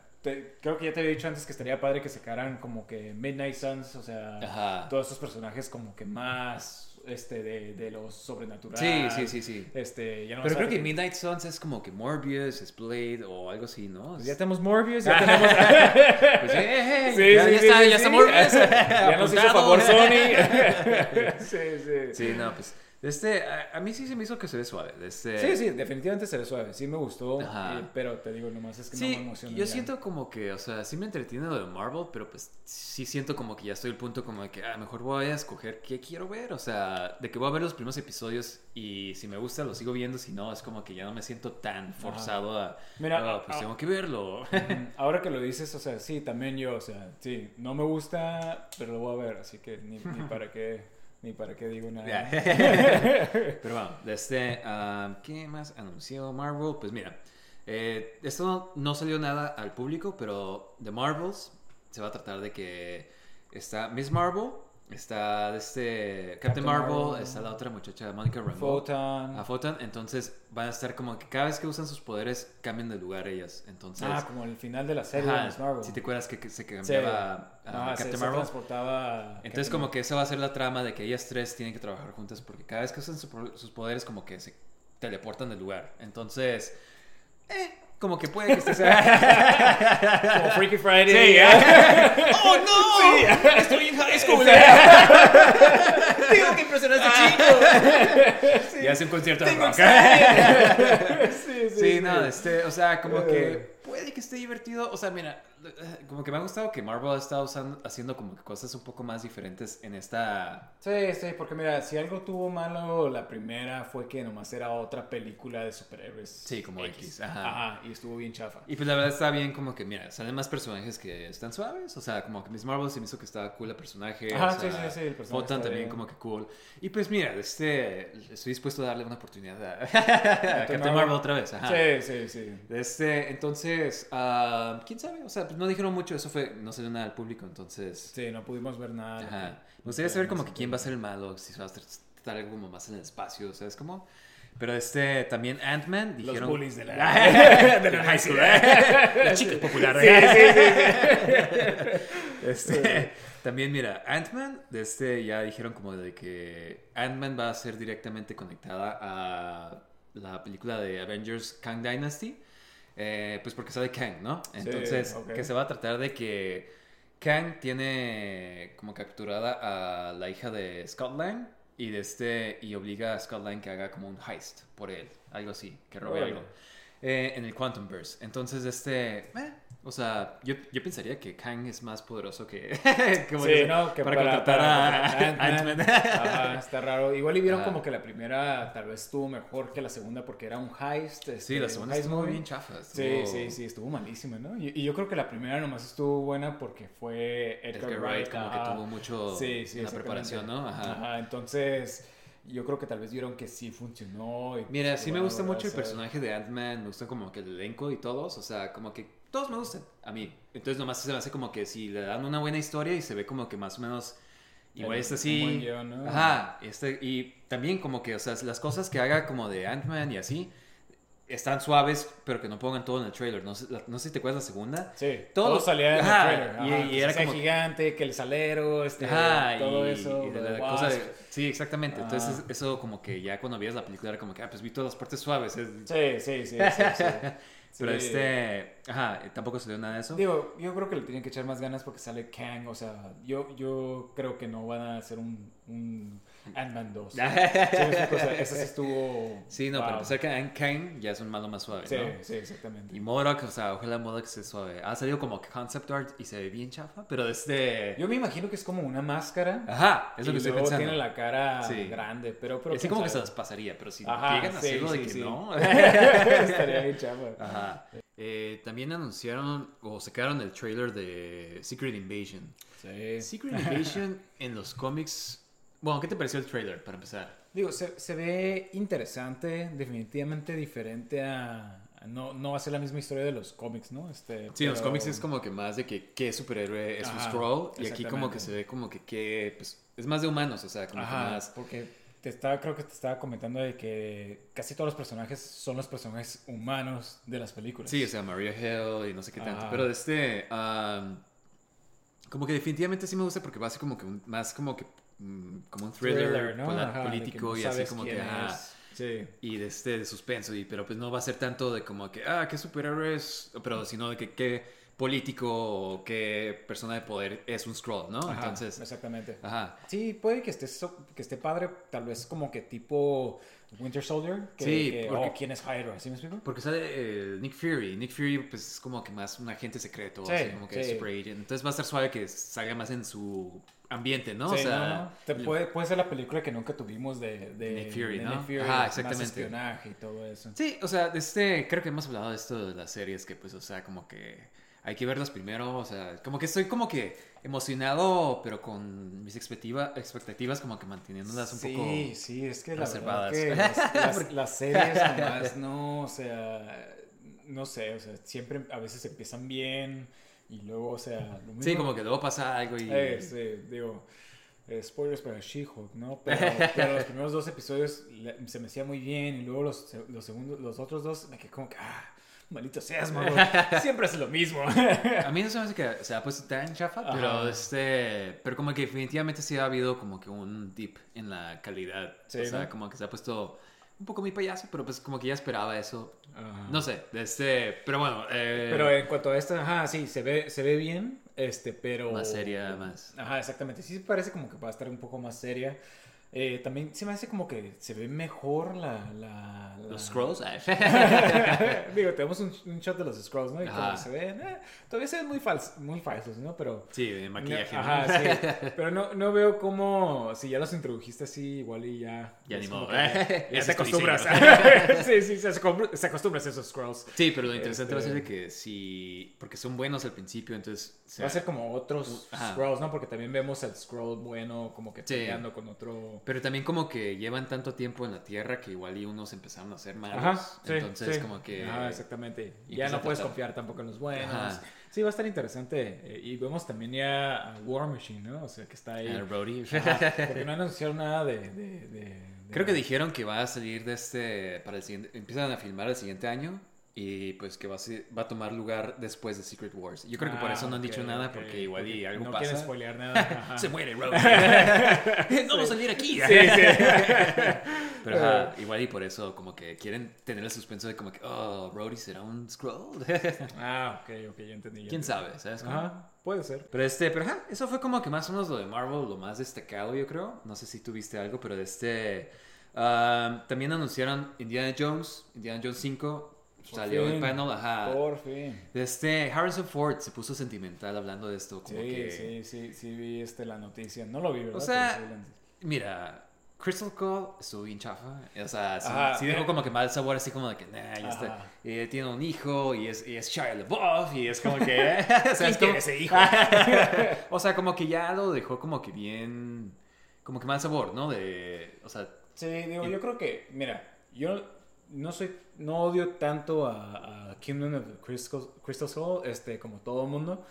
creo que ya te había dicho antes que estaría padre que sacaran como que Midnight Suns, o sea, todos estos personajes como que más de lo sobrenatural. Sí. Ya no. Pero creo que Midnight Suns es como que Morbius, es Blade o algo así, ¿no? Pues ya tenemos Morbius, ya tenemos... Pues, ya está Morbius. Ya nos hizo favor Sony. Sí. Sí, no, pues... a mí sí se me hizo que se ve suave. Sí, definitivamente se ve suave. Sí me gustó, pero te digo, nomás es que sí, no me emociona. Yo siento como que, o sea, sí me entretiene lo de Marvel, pero pues sí siento como que ya estoy al punto como de que mejor voy a escoger qué quiero ver. O sea, de que voy a ver los primeros episodios y si me gusta lo sigo viendo, si no, es como que ya no me siento tan forzado a... Mira, pues tengo que verlo. Ahora que lo dices, o sea, sí, también yo, o sea, sí, no me gusta, pero lo voy a ver, así que ni para qué... Ni para qué digo nada. Yeah. Pero bueno, ¿qué más anunció Marvel? Pues mira, esto no salió nada al público, pero The Marvels se va a tratar de que está Miss Marvel, está Captain Marvel, está la otra muchacha, Monica Rambeau. Photon. Entonces van a estar como que cada vez que usan sus poderes cambian de lugar ellas. Entonces, como el final de la serie de Miss Marvel. Si te acuerdas que se cambiaba a Captain Marvel. Entonces como que esa va a ser la trama de que ellas tres tienen que trabajar juntas porque cada vez que usan sus poderes como que se teleportan del lugar. Entonces, como que puede que sea como Freaky Friday. Sí, ¡oh, no! Sí. Estoy en high school. Tengo que impresionar a este chico. Sí. Y hace un concierto de rock. Sí, no, o sea, como que puede que esté divertido. O sea, mira, como que me ha gustado que Marvel ha estado haciendo como que cosas un poco más diferentes en esta... Sí, porque mira, si algo tuvo malo la primera fue que nomás era otra película de superhéroes. Sí, como X. Ajá, y estuvo bien chafa. Y pues la verdad está bien como que, mira, salen más personajes que están suaves. O sea, como que Miss Marvel se me hizo que estaba cool el personaje. Ajá, o sea, sí, el personaje Botan también bien, como que cool. Y pues mira, estoy dispuesto a darle una oportunidad a Captain Marvel otra vez. Ajá. Sí. Entonces, ¿quién sabe? O sea, no dijeron mucho, eso fue, no salió nada al público, entonces... Sí, no pudimos ver nada. Ajá. Me gustaría saber como que quién va a ser el malo, si se va a estar algo como más en el espacio, ¿sabes cómo? Pero también Ant-Man, dijeron... Los bullies de la high school, la chica popular. Sí. También, mira, Ant-Man, ya dijeron como de que Ant-Man va a ser directamente conectada a la película de Avengers Kang Dynasty. Pues porque sale Kang, ¿no? Entonces, sí, okay, que se va a tratar de que Kang tiene como capturada a la hija de Scott Lang y y obliga a Scott Lang que haga como un heist por él, algo así, que robe algo en el Quantumverse. Entonces, o sea, yo pensaría que Kang es más poderoso que... que para contratar a Ant-Man. Está raro. Igual y vieron como que la primera tal vez estuvo mejor que la segunda porque era un heist. Sí, la segunda estuvo bien chafa. Sí, estuvo malísima, ¿no? Y yo creo que la primera nomás estuvo buena porque fue Edgar Wright. Como que tuvo mucho en la preparación, ¿no? Ajá, entonces... Yo creo que tal vez vieron que sí funcionó. Mira, sí me gusta mucho el personaje de Ant-Man. Me gusta como que el elenco y todos. O sea, como que todos me gustan a mí. Entonces nomás se me hace como que si le dan una buena historia y se ve como que más o menos... Igual está así. ¿No? Ajá. Y también como que, o sea, las cosas que haga como de Ant-Man y así... Están suaves, pero que no pongan todo en el trailer. No sé si te acuerdas la segunda. Sí, todo salía en el trailer. Y era como gigante, que el salero, todo eso. Y la cosa de... Sí, exactamente. Entonces, eso como que ya cuando veías la película era como que, pues vi todas las partes suaves. Sí. Pero tampoco salió nada de eso. Digo, yo creo que le tienen que echar más ganas porque sale Kang. O sea, yo creo que no van a hacer un Ant-Man 2. Esa sí estuvo... Sí, no, wow. Para empezar, Kang ya es un malo más suave, ¿no? Sí, exactamente. Y Modok, o sea, ojalá Modok sea suave. Ha salido como concept art y se ve bien chafa, pero yo me imagino que es como una máscara. Ajá, es lo que estoy pensando. Y luego tiene la cara grande, pero sí como que se las pasaría, pero si llegan a hacerlo de que no... Estaría bien chafa. Ajá. También anunciaron o sacaron el trailer de Secret Invasion. Sí. Secret Invasion en los cómics... Bueno, ¿qué te pareció el trailer, para empezar? Digo, se ve interesante, definitivamente diferente a... No va a ser la misma historia de los cómics, ¿no? Los cómics es como que más de que qué superhéroe es un Skrull. Y aquí como que se ve como que pues, es más de humanos, o sea, como que más... porque... creo que te estaba comentando de que casi todos los personajes son los personajes humanos de las películas. Sí, o sea, Maria Hill y no sé qué tanto. Pero Como que definitivamente sí me gusta porque va así como que más como un thriller, ¿no? Político, ajá, no, y así como que sí. Y de suspenso, pero pues no va a ser tanto de como que qué superhéroe es, pero sino de que qué político o qué persona de poder es un Skrull, ¿no? Ajá, entonces, exactamente. Ajá. Sí, puede que esté padre, tal vez como que tipo Winter Soldier, ¿quién es Hydra? ¿Sí me explico? Porque sale Nick Fury pues es como que más un agente secreto, sí, así como que super agent. Entonces va a estar suave que salga más en su ambiente, ¿no? Sí, o sea, no. Puede ser la película que nunca tuvimos de Nick Fury, de ¿no? Nick Fury, ajá, exactamente. Más espionaje y todo eso. Sí, o sea, creo que hemos hablado de esto de las series que pues, o sea, como que hay que verlas primero, o sea, como que estoy como que emocionado, pero con mis expectativas como que manteniéndolas un poco reservadas. Sí, es que la verdad que las series nomás no, o sea, no sé, o sea, siempre a veces empiezan bien y luego, o sea, lo mismo. Sí, como que luego pasa algo y... sí, digo... spoilers para She-Hulk, ¿no? Pero los primeros dos episodios se me hacía muy bien y luego los otros dos me quedé como que... maldito seas, mano. Siempre es lo mismo. A mí no se me hace que se ha puesto tan chafa, pero pero como que definitivamente sí ha habido como que un dip en la calidad. Sí, o sea, ¿no? Como que se ha puesto un poco mi payaso, pero pues como que ya esperaba eso. No sé, pero bueno. Pero en cuanto a esta, sí, se ve bien, pero... Más seria, más. Ajá, exactamente. Sí parece como que va a estar un poco más seria. También se me hace como que se ve mejor los Skrulls. Digo, tenemos un shot de los Skrulls, ¿no? Y como se ven, todavía se ven muy falsos, ¿no? Pero sí, de maquillaje, no, sí. Pero no veo cómo, si ya los introdujiste así, igual y ya ni modo, ya te acostumbras. Sí, se acostumbras a esos Skrulls. Sí, pero lo interesante va a ser que sí, porque son buenos al principio, entonces va a ser como otros Skrulls, ¿no? Porque también vemos al Skrull bueno como que peleando con otro. Pero también como que llevan tanto tiempo en la Tierra que igual y unos empezaron a ser malos. Ajá, sí, entonces sí. Como que... exactamente. Ya no puedes confiar tampoco en los buenos. Ajá. Sí, va a estar interesante. Y vemos también ya a War Machine, ¿no? O sea, que está ahí. Rhodey. Porque no anunciaron nada Creo que dijeron que va a salir de para el siguiente... Empiezan a filmar el siguiente año. Y pues que va a tomar lugar después de Secret Wars. Yo creo que por eso no han dicho nada, porque igual y algo pasa. No quieren spoilear nada. Se muere Rogue. No va a salir aquí. Sí. Pero igual y por eso como que quieren tener el suspenso de como que, Rhodey será un Skrull. Ok, ya entendí. ¿Quién sabe? ¿Sabes cómo? Ajá, puede ser. Pero eso fue como que más o menos lo de Marvel, lo más destacado, yo creo. No sé si tuviste algo, pero también anunciaron Indiana Jones 5. Salió el panel, por fin. Harrison Ford se puso sentimental hablando de esto. Como sí, vi la noticia. No lo vi, ¿verdad? O sea, mira, Crystal Call estuvo bien chafa. O sea, sí dejó como que mal sabor, así como de que, ya está. Tiene un hijo y es Shia LaBeouf y es como que... o sea, es como ese hijo. O sea, como que ya lo dejó como que bien... Como que mal sabor, ¿no? O sea... Sí, digo, yo creo que, mira, yo... No odio tanto a Kingdom of Crystal Skull, como todo el mundo.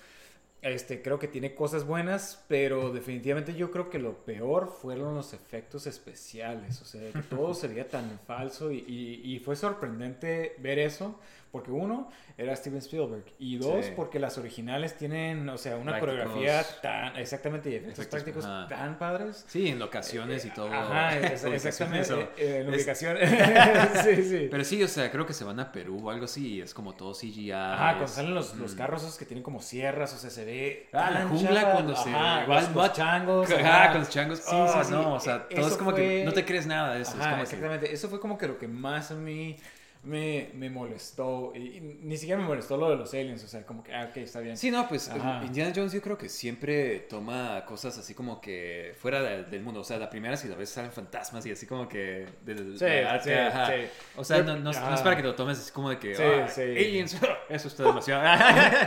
Creo que tiene cosas buenas, pero definitivamente yo creo que lo peor fueron los efectos especiales. O sea, que todo se veía tan falso y fue sorprendente ver eso, porque uno, era Steven Spielberg, y dos, porque las originales tienen, o sea, una coreografía tan, exactamente, y efectos prácticos tan padres. Sí, en locaciones y todo. Exactamente, en ubicación. Sí. Pero sí, o sea, creo que se van a Perú o algo así, y es como todo CGI. Cuando salen los carros esos que tienen como sierras, o sea, se ve... la jungla cuando se... con los changos. Con los changos. Sí. No, o sea, todo es como que no te crees nada de eso. Exactamente, eso fue como que lo que más a mí... Me molestó, y ni siquiera me molestó lo de los aliens, o sea, como que, ok, está bien. Sí, no, pues Indiana Jones yo creo que siempre toma cosas así como que fuera del mundo, o sea, la primera si la ves salen fantasmas y así como que... Sí. O sea, no es para que lo tomes así como de que, aliens, eso está demasiado...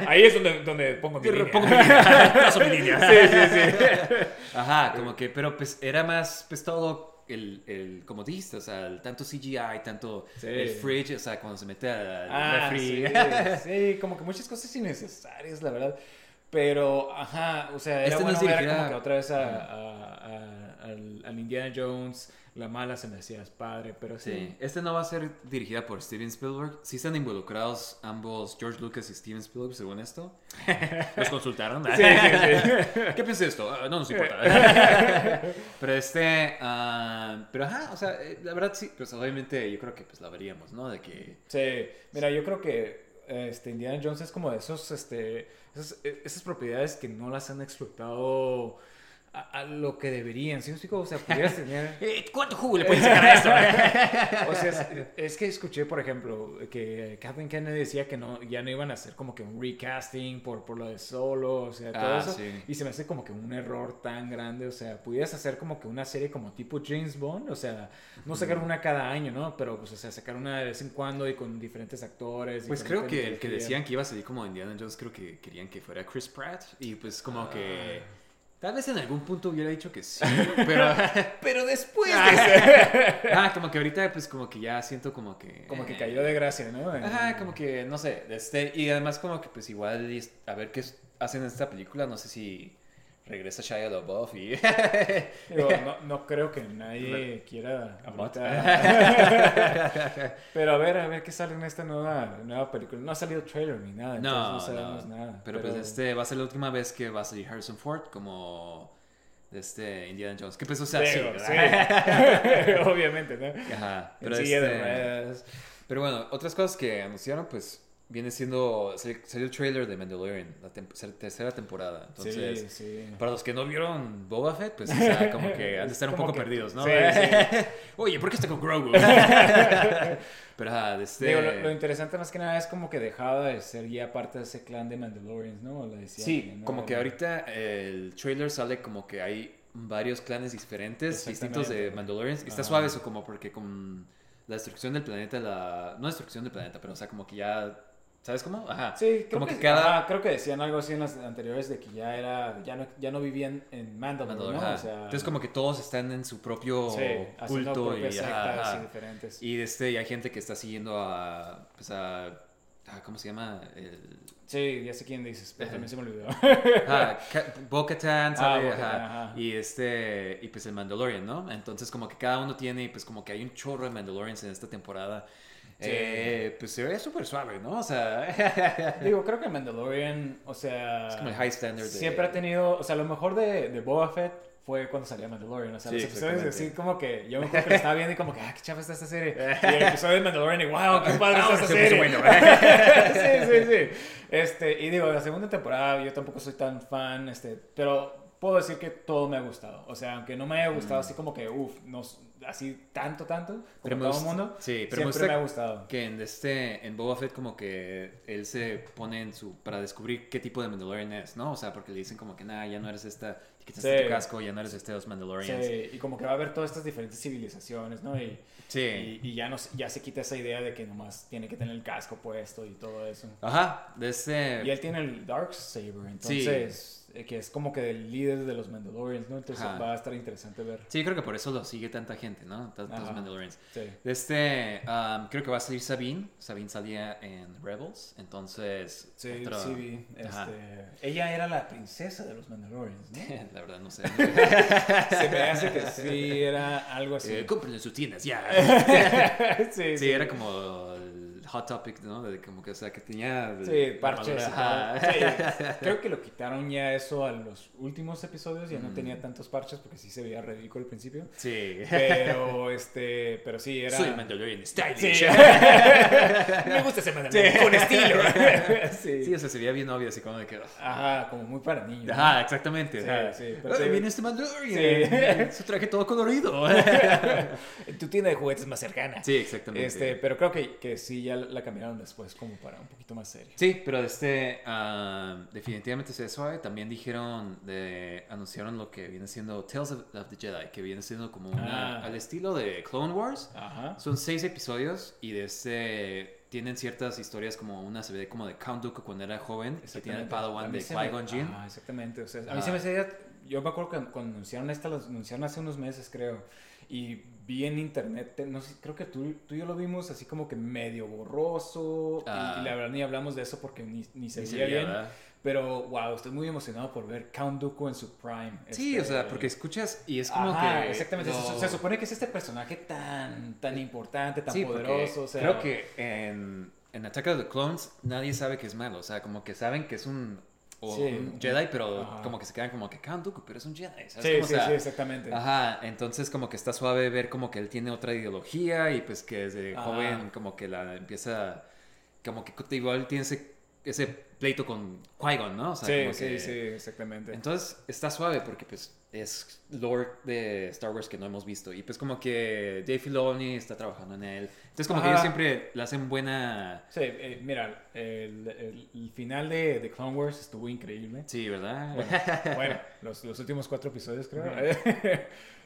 Ahí es donde pongo mi línea. Paso mi línea. Sí. Como que, pero pues era más, pues todo... El como dijiste, o sea, tanto CGI, tanto el fridge, o sea, cuando se mete al refri. Sí, como que muchas cosas innecesarias, la verdad. Pero, o sea, era como que otra vez al Indiana Jones, la mala se me hacía padre, pero sí. Sí, esta no va a ser dirigida por Steven Spielberg. Sí están involucrados ambos, George Lucas y Steven Spielberg, según esto. ¿Los consultaron? Sí, sí, sí. ¿Qué piensas de esto? No nos importa. Pero pero ajá, o sea, la verdad sí, pues obviamente yo creo que pues la veríamos, ¿no? De que... Sí, mira, yo creo que Indiana Jones es como de esos, esas propiedades que no las han explotado a lo que deberían, ¿sí? O sea, pudieras tener... ¿Cuánto jugo le puedes sacar a esto? O sea, es que escuché, por ejemplo, que Kathleen Kennedy decía que no, ya no iban a hacer como que un recasting por lo de Solo, o sea, todo eso. Sí. Y se me hace como que un error tan grande, o sea, pudieras hacer como que una serie como tipo James Bond, o sea, no sacar una cada año, ¿no? Pero, pues, o sea, sacar una de vez en cuando y con diferentes actores. Pues creo que el que decían que iba a salir como Indiana Jones, creo que querían que fuera Chris Pratt. Y pues como que... Tal vez en algún punto hubiera dicho que sí, pero después de eso. Como que ahorita pues como que ya siento como que... Como que cayó de gracia, ¿no? Ajá, como que, no sé, y además como que pues igual a ver qué hacen en esta película, no sé si regresa Shia LaBeouf y... No creo que nadie quiera... Pero a ver qué sale en esta nueva película. No ha salido trailer ni nada, no sabemos nada. Pero pues va a ser la última vez que va a salir Harrison Ford como Indiana Jones. ¿Qué pensó? O sea, sí. Obviamente, ¿no? Ajá. Pero pero bueno, otras cosas que anunciaron pues... Viene siendo... Salió el trailer de Mandalorian, la tercera temporada. Entonces, sí. Para los que no vieron Boba Fett, pues, o sea, como que han de estar un poco perdidos, ¿no? Sí, sí. Oye, ¿por qué está con Grogu? Pero, Digo, lo interesante más que nada es como que dejaba de ser ya parte de ese clan de Mandalorians, ¿no? Sí, ¿no? Como que ahorita el trailer sale como que hay varios clanes diferentes, distintos de Mandalorians. Y está suave eso como porque con la destrucción del planeta, no destrucción del planeta, pero, o sea, como que ya... ¿Sabes cómo? Ajá. Sí, creo como que cada... creo que decían algo así en las anteriores de que ya era... Ya no vivían en Mandalore, ¿no? O sea... Entonces como que todos están en su propio culto y... Sectas diferentes. Y y hay gente que está siguiendo a... Pues a ¿cómo se llama? Sí, ya sé quién dices, pero también se me olvidó. Bo-Katan, ¿sabes? Ajá. Y y pues el Mandalorian, ¿no? Entonces como que cada uno tiene... Pues como que hay un chorro de Mandalorians en esta temporada. Sí. Pues se ve súper suave, ¿no? O sea... Digo, creo que Mandalorian, o sea... Es como el high standard siempre ha tenido... O sea, lo mejor de Boba Fett fue cuando salía Mandalorian. O sea, los episodios así como que... Yo me acuerdo que lo estaba viendo y como que... ¡Ah, qué chava está esta serie! Y el episodio de Mandalorian y ¡wow, qué padre está esta serie! Bueno. Sí. Y digo, la segunda temporada yo tampoco soy tan fan, pero... Puedo decir que todo me ha gustado. O sea, aunque no me haya gustado así como que, así tanto, como pero todo el mundo, sí, pero siempre me ha gustado. Que en Boba Fett como que él se pone para descubrir qué tipo de Mandalorian es, ¿no? O sea, porque le dicen como que, ya no eres esta, te quitaste tu casco, ya no eres los Mandalorians. Sí, y como que va a haber todas estas diferentes civilizaciones, ¿no? Y ya se quita esa idea de que nomás tiene que tener el casco puesto y todo eso. Ajá, Y él tiene el Darksaber, entonces... Sí. Que es como que el líder de los Mandalorians, ¿no? Entonces va a estar interesante ver. Sí, creo que por eso lo sigue tanta gente, ¿no? Tantos Mandalorians. Sí. Creo que va a salir Sabine. Sabine salía en Rebels, entonces... Sí, sí vi. Ella era la princesa de los Mandalorians, ¿no? La verdad no sé. Se me hace que sí, era algo así. Cómprenle sus tiendas, ya. Sí, era como... Hot Topic, ¿no? Como que, o sea, que tenía... Sí, parches. Sí, creo que lo quitaron ya eso a los últimos episodios. Ya no tenía tantos parches porque sí se veía ridículo al principio. Sí. Pero, pero sí, era... Soy Mandalorian stylish. Sí. Me gusta ese Mandalorian con estilo. Sí, o sea, se veía bien obvio así como de que... Ajá, como muy para niños. Ajá, ¿no? Exactamente. Sí. Pero viene este Mandalorian. Sí. Su traje todo colorido. En tu tienda de juguetes más cercana. Sí, exactamente. Pero creo que sí, ya la cambiaron después como para un poquito más serio. Sí, pero definitivamente se ve suave. También anunciaron lo que viene siendo Tales of the Jedi, que viene siendo como al estilo de Clone Wars. Ajá. Son 6 episodios y tienen ciertas historias, como una se ve como de Count Dooku cuando era joven, que tiene el Padawan de Qui-Gon Jinn. Exactamente, o sea, a mí se me hacía yo me acuerdo que cuando anunciaron esta, la anunciaron hace unos meses, creo, y vi en internet, no sé, creo que tú y yo lo vimos así como que medio borroso, y la verdad ni hablamos de eso porque ni se veía bien, ¿verdad? Pero wow, estoy muy emocionado por ver Count Dooku en su prime. Sí, o sea, porque escuchas y es como que... exactamente, no. Se supone que es este personaje tan importante, tan poderoso, o sea... Creo que en Attack of the Clones nadie sabe que es malo, o sea, como que saben que es un Jedi, pero como que se quedan como que Count Dooku, pero es un Jedi, ¿sabes? Sí, como, sí, o sea, sí, exactamente. Ajá, entonces como que está suave ver como que él tiene otra ideología y pues que desde joven como que la empieza... Como que igual tiene ese pleito con Qui-Gon, ¿no? O sea, sí, como que... sí, exactamente. Entonces está suave porque pues es lore de Star Wars que no hemos visto. Y pues como que Dave Filoni está trabajando en él. Entonces como que ellos siempre la hacen buena... Sí, mira, el final de Clone Wars estuvo increíble. Sí, ¿verdad? Bueno, los últimos 4 episodios creo.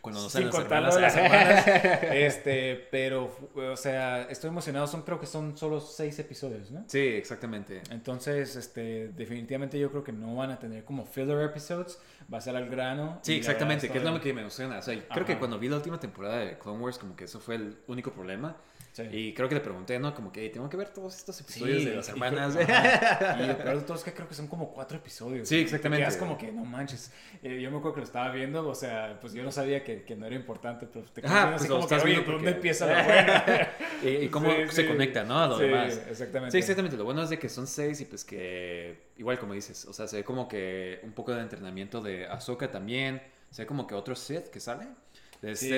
Cuando nos salen las hermanas. Pero, o sea, estoy emocionado. Creo que son solo 6 episodios, ¿no? Sí, exactamente. Entonces, definitivamente yo creo que no van a tener como filler episodes. Va a ser al grano. Sí, exactamente, que es lo que me emociona. O sea, creo que cuando vi la última temporada de Clone Wars, como que eso fue el único problema. Sí. Y creo que le pregunté, ¿no? Como que tengo que ver todos estos episodios de las hermanas. Y lo peor de todo es que creo que son como 4 episodios. Sí, exactamente. Es como que no manches. Yo me acuerdo que lo estaba viendo, o sea, pues yo no sabía que no era importante, pero te quedas así como que, oye, ¿por dónde empieza la buena? Y cómo se conecta, ¿no? A lo demás. Exactamente. Sí, exactamente. Lo bueno es de que son 6 y pues que, igual como dices, o sea, se ve como que un poco de entrenamiento de Ahsoka también. Se ve como que otro Sith que sale. Sí,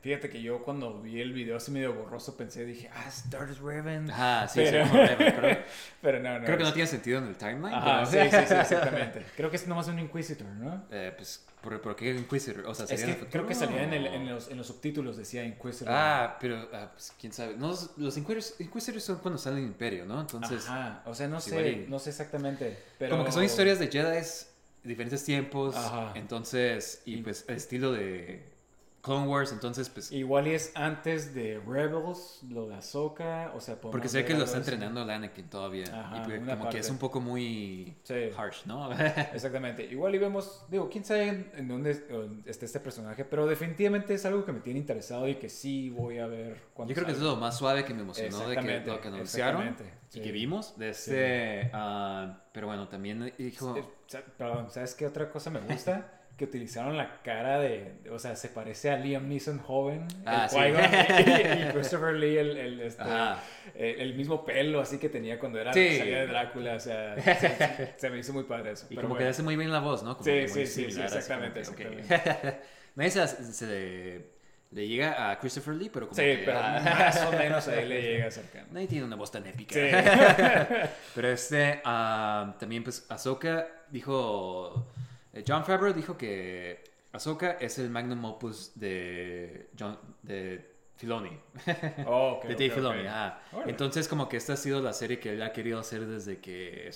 fíjate que yo cuando vi el video así medio borroso pensé, dije, Stars Raven. Pero no. Creo que no tiene sentido en el timeline. Sí, exactamente. Creo que es nomás un Inquisitor, ¿no? Pues, ¿por qué Inquisitor? O sea, es que creo que salía en los subtítulos, decía Inquisitor. Pero, pues, quién sabe. No, los Inquisitors son cuando sale el Imperio, ¿no? Entonces. O sea, no sé exactamente. Pero... Como que son historias de Jedi, diferentes tiempos. Entonces, y pues el estilo de Clone Wars, entonces pues... Igual y es antes de Rebels, lo de Ahsoka, o sea... Porque sé que lo está entrenando la Anakin todavía, y como que es un poco muy harsh, ¿no? Exactamente, igual y vemos, digo, quién sabe en dónde está este personaje, pero definitivamente es algo que me tiene interesado y que sí voy a ver cuando Yo creo que es lo más suave que me emocionó de lo que anunciaron y que vimos de pero bueno, también dijo... Perdón, ¿sabes qué otra cosa me gusta? Que utilizaron la cara o sea, se parece a Liam Neeson joven, y Christopher Lee, el mismo pelo así que tenía cuando era salida de Drácula, o sea, se me hizo muy padre eso. Y pero como que hace muy bien la voz, ¿no? Como exactamente. Nadie le llega a Christopher Lee, pero como pero más o menos ahí le llega cercano. Nadie tiene una voz tan épica. Sí. Pero también pues Ahsoka dijo... Jon Favreau dijo que Ahsoka es el magnum opus de Filoni. Filoni. Okay. Right. Entonces como que esta ha sido la serie que él ha querido hacer desde que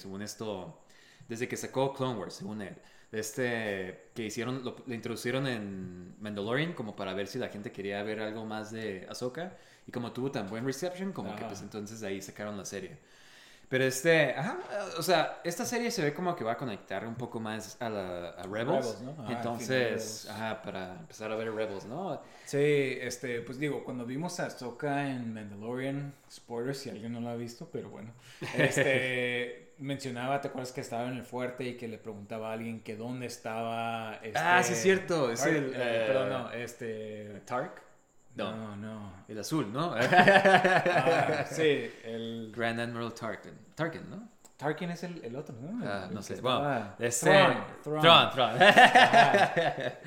sacó Clone Wars, según él. Que hicieron, lo introducieron en Mandalorian como para ver si la gente quería ver algo más de Ahsoka, y como tuvo tan buen reception, como que pues entonces de ahí sacaron la serie. Pero o sea, esta serie se ve como que va a conectar un poco más a Rebels, ¿no? Entonces, para empezar a ver Rebels, ¿no? Sí, pues digo, cuando vimos a Ahsoka en Mandalorian, spoilers si alguien no lo ha visto, pero bueno, mencionaba, ¿te acuerdas que estaba en el fuerte y que le preguntaba a alguien que dónde estaba? Sí es cierto, es perdón, no, Tark. No. El azul, ¿no? Sí, el... Grand Admiral Tarkin, ¿no? Tarkin es el otro, ¿no? No sé, bueno. Thrawn.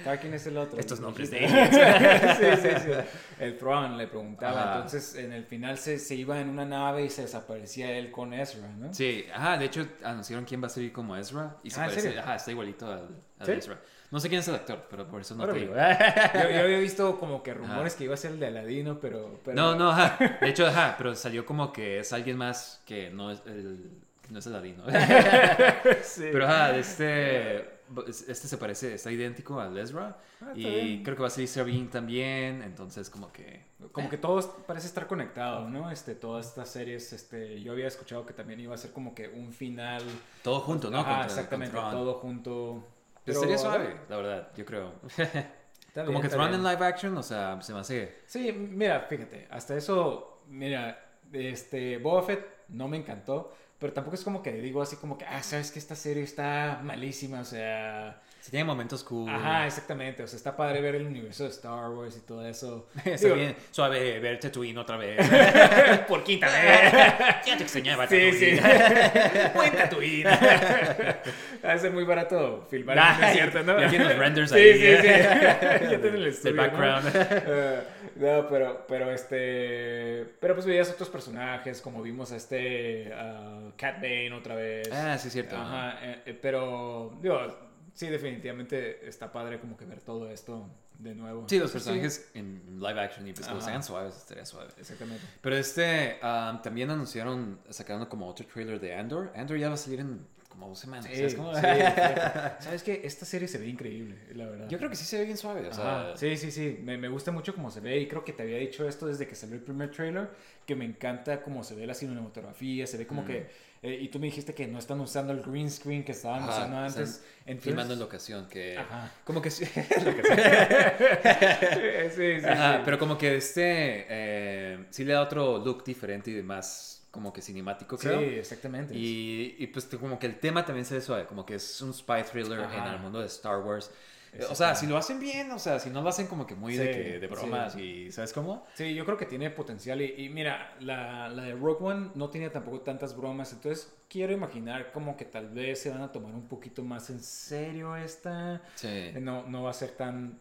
Tarkin es el otro. Estos nombres de aliens. Sí. El Thrawn le preguntaba. Entonces, en el final se iba en una nave y se desaparecía él con Ezra, ¿no? Sí, de hecho, anunciaron quién va a salir como Ezra. Y se parece, está igualito a Ezra. No sé quién es el actor, pero por eso no te digo. Yo había visto como que rumores que iba a ser el de Aladino, pero... No, de hecho, pero salió como que es alguien más que no es Aladino. Sí. Pero se parece, está idéntico a Ezra, y bien. Creo que va a salir Sabine también, entonces como que... Como que todo parece estar conectado, ¿no? Todas estas series, yo había escuchado que también iba a ser como que un final... Todo junto, ¿no? Exactamente, todo junto... Pero sería suave, la verdad, yo creo. Como que Tron en live action, o sea, se me hace... Sí, mira, fíjate, hasta eso, mira, Boba Fett no me encantó, pero tampoco es como que digo así como que, ah, sabes que esta serie está malísima, o sea... Sí, tiene momentos cool. Ajá, exactamente, o sea, está padre ver el universo de Star Wars y todo eso. Está bien suave ver Tatooine otra vez. Por quinta vez. Ya te extrañaba Tatooine. Sí, sí. Buen Tatooine. Va a ser muy barato filmar, ¿no es cierto? ¿No? Ya tienen los renders ahí. Sí, sí, sí. Ya tienen el estudio, ¿no? Background. No, pero pero pues veías otros personajes, como vimos a Cat Bane otra vez. Ah, sí, es cierto. Ajá, ¿no? Pero, digo... Sí, definitivamente está padre como que ver todo esto de nuevo. Sí, los personajes en live action y pues como sean suaves, estaría suave. Exactamente. Pero también anunciaron, sacaron como otro trailer de Andor. Andor ya va a salir en como 2 semanas. Sí, ¿sabes? Como... sí, ¿sabes qué? Esta serie se ve increíble, la verdad. Yo creo que sí se ve bien suave, o sea... Sí, sí, sí. Me gusta mucho cómo se ve y creo que te había dicho esto desde que salió el primer trailer, que me encanta cómo se ve la cinematografía, se ve como que... y tú me dijiste que no están usando el green screen que estaban usando antes. Entonces... filmando en locación, que... Ajá. Como que... sí, sí, sí. Ajá, pero como que sí le da otro look diferente y más como que cinemático, creo. Sí, exactamente. Y pues como que el tema también se ve suave, como que es un spy thriller en el mundo de Star Wars. O sea, si lo hacen bien, o sea, si no lo hacen como que muy de bromas y ¿sabes cómo? Sí, yo creo que tiene potencial y mira, la de Rogue One no tenía tampoco tantas bromas, entonces quiero imaginar como que tal vez se van a tomar un poquito más en serio esta. Sí. No va a ser tan...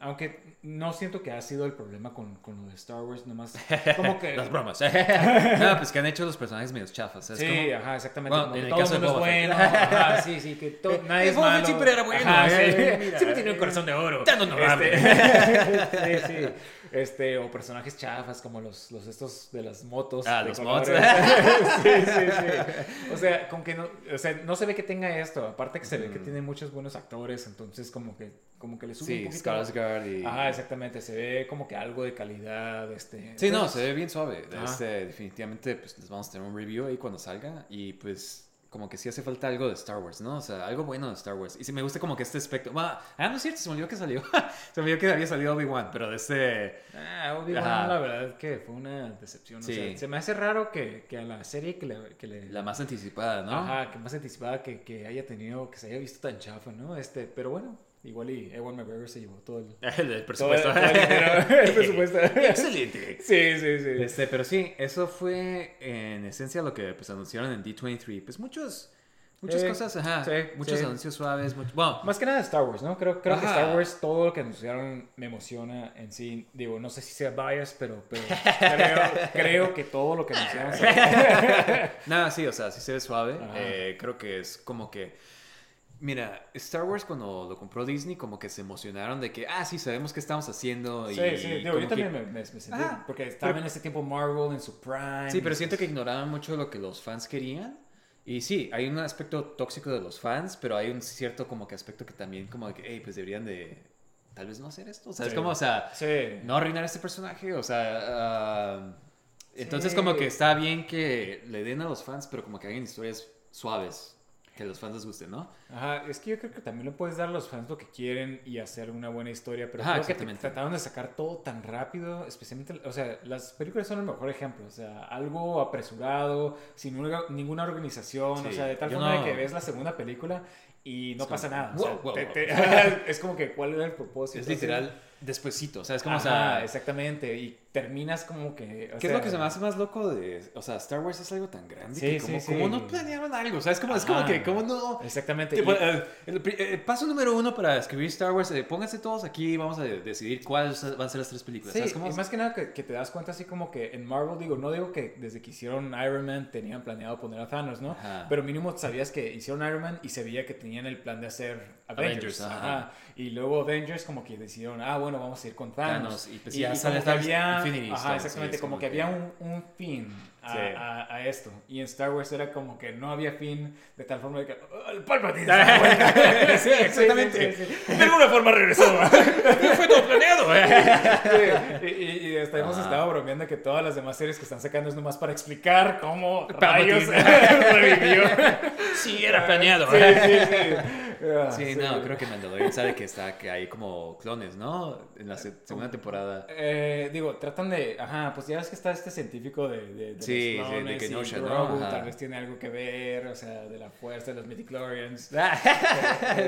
Aunque no siento que ha sido el problema con lo de Star Wars, nomás como que... Las bromas. No, pues que han hecho los personajes medio chafas. ¿Sabes? Sí, como... ajá, exactamente. Bueno, en el caso de Boba Fett. Bueno, ajá, sí, sí, que todo... nadie es malo. Siempre era bueno. Ajá, sí. Siempre tenía un corazón de oro. Tan honorable. Sí, sí. O personajes chafas como los estos de las motos. Ah, los mods. Sí, sí, sí. O sea, con que no, o sea, no se ve que tenga esto. Aparte que se ve que tiene muchos buenos actores, entonces como que le sube un poquito. Sí, Skarsgård y... Ajá, exactamente. Se ve como que algo de calidad. Sí, entonces... no, se ve bien suave. Definitivamente, pues les vamos a tener un review ahí cuando salga y pues... como que sí hace falta algo de Star Wars, ¿no? O sea, algo bueno de Star Wars. Y sí me gusta como que este aspecto... Bueno, no es cierto, se me olvidó que salió. Se me olvidó que había salido Obi-Wan, pero Obi-Wan, la verdad, que fue una decepción. Sí. O sea, se me hace raro que a la serie que le... La más anticipada, ¿no? Ajá, que más anticipada que haya tenido... Que se haya visto tan chafa, ¿no? Pero bueno... Igual y Ewan McGregor se llevó todo el presupuesto. El presupuesto. Excelente. Sí, sí, sí. Pero sí, eso fue en esencia lo que pues anunciaron en D23. Pues muchas cosas, ajá. Sí, muchos anuncios suaves. Bueno. Más que nada Star Wars, ¿no? Creo que Star Wars, todo lo que anunciaron me emociona en sí. Digo, no sé si sea bias, pero creo que todo lo que anunciaron... Nada, sí, o sea, sí se ve suave. Creo que es como que... Mira, Star Wars cuando lo compró Disney como que se emocionaron de que sí, sabemos qué estamos haciendo. Sí, yo también me sentí porque estaba en ese tiempo Marvel en su prime. Sí, pero siento que ignoraban mucho lo que los fans querían. Y sí, hay un aspecto tóxico de los fans, pero hay un cierto como que aspecto que también como de que, pues deberían de tal vez no hacer esto, ¿sabes? Sí. Como, o sea, no arruinar a este personaje, o sea, entonces como que está bien que le den a los fans, pero como que hagan historias suaves. Que los fans les gusten, ¿no? Ajá, es que yo creo que también le puedes dar a los fans lo que quieren y hacer una buena historia, pero creo que trataron de sacar todo tan rápido, especialmente, o sea, las películas son el mejor ejemplo, o sea, algo apresurado, sin ninguna organización, o sea, de tal forma que ves la segunda película y no pasa nada. Es como que, ¿cuál era el propósito? Es literal... Despuésito, o sea, es como, o sea, exactamente, y terminas como que... ¿Qué es lo que se me hace más loco de... O sea, Star Wars es algo tan grande que como no planearon algo, o sea, es como, que como no... Exactamente. Tipo, el paso número 1 para escribir Star Wars, pónganse todos aquí y vamos a decidir cuáles van a ser las 3 películas. Sí, y más que nada que te das cuenta así como que en Marvel, no digo que desde que hicieron Iron Man tenían planeado poner a Thanos, ¿no? Ajá. Pero mínimo sabías que hicieron Iron Man y se veía que tenían el plan de hacer Avengers. Ajá. Y luego Avengers como que decidieron, bueno, vamos a ir con Thanos. Y pues ya sale Infinity Stones. Ajá, exactamente, como que había un fin a esto. Y en Star Wars era como que no había fin, de tal forma de que... ¡El Palpatine! Sí, exactamente. Sí. De alguna forma regresó. Fue todo planeado. Y hasta hemos estado bromeando que todas las demás series que están sacando es nomás para explicar cómo Palpatine revivió. Sí, era planeado. Sí, sí, sí. Sí, sí, no, creo que Mandalorian sabe que está, que hay como clones, ¿no? En la segunda temporada. Digo, tratan de... Ajá, pues ya ves que está este científico de sí, los clones, de Kenosha, y Grogu, ¿no? Tal vez tiene algo que ver, o sea, de la fuerza de los midichlorians.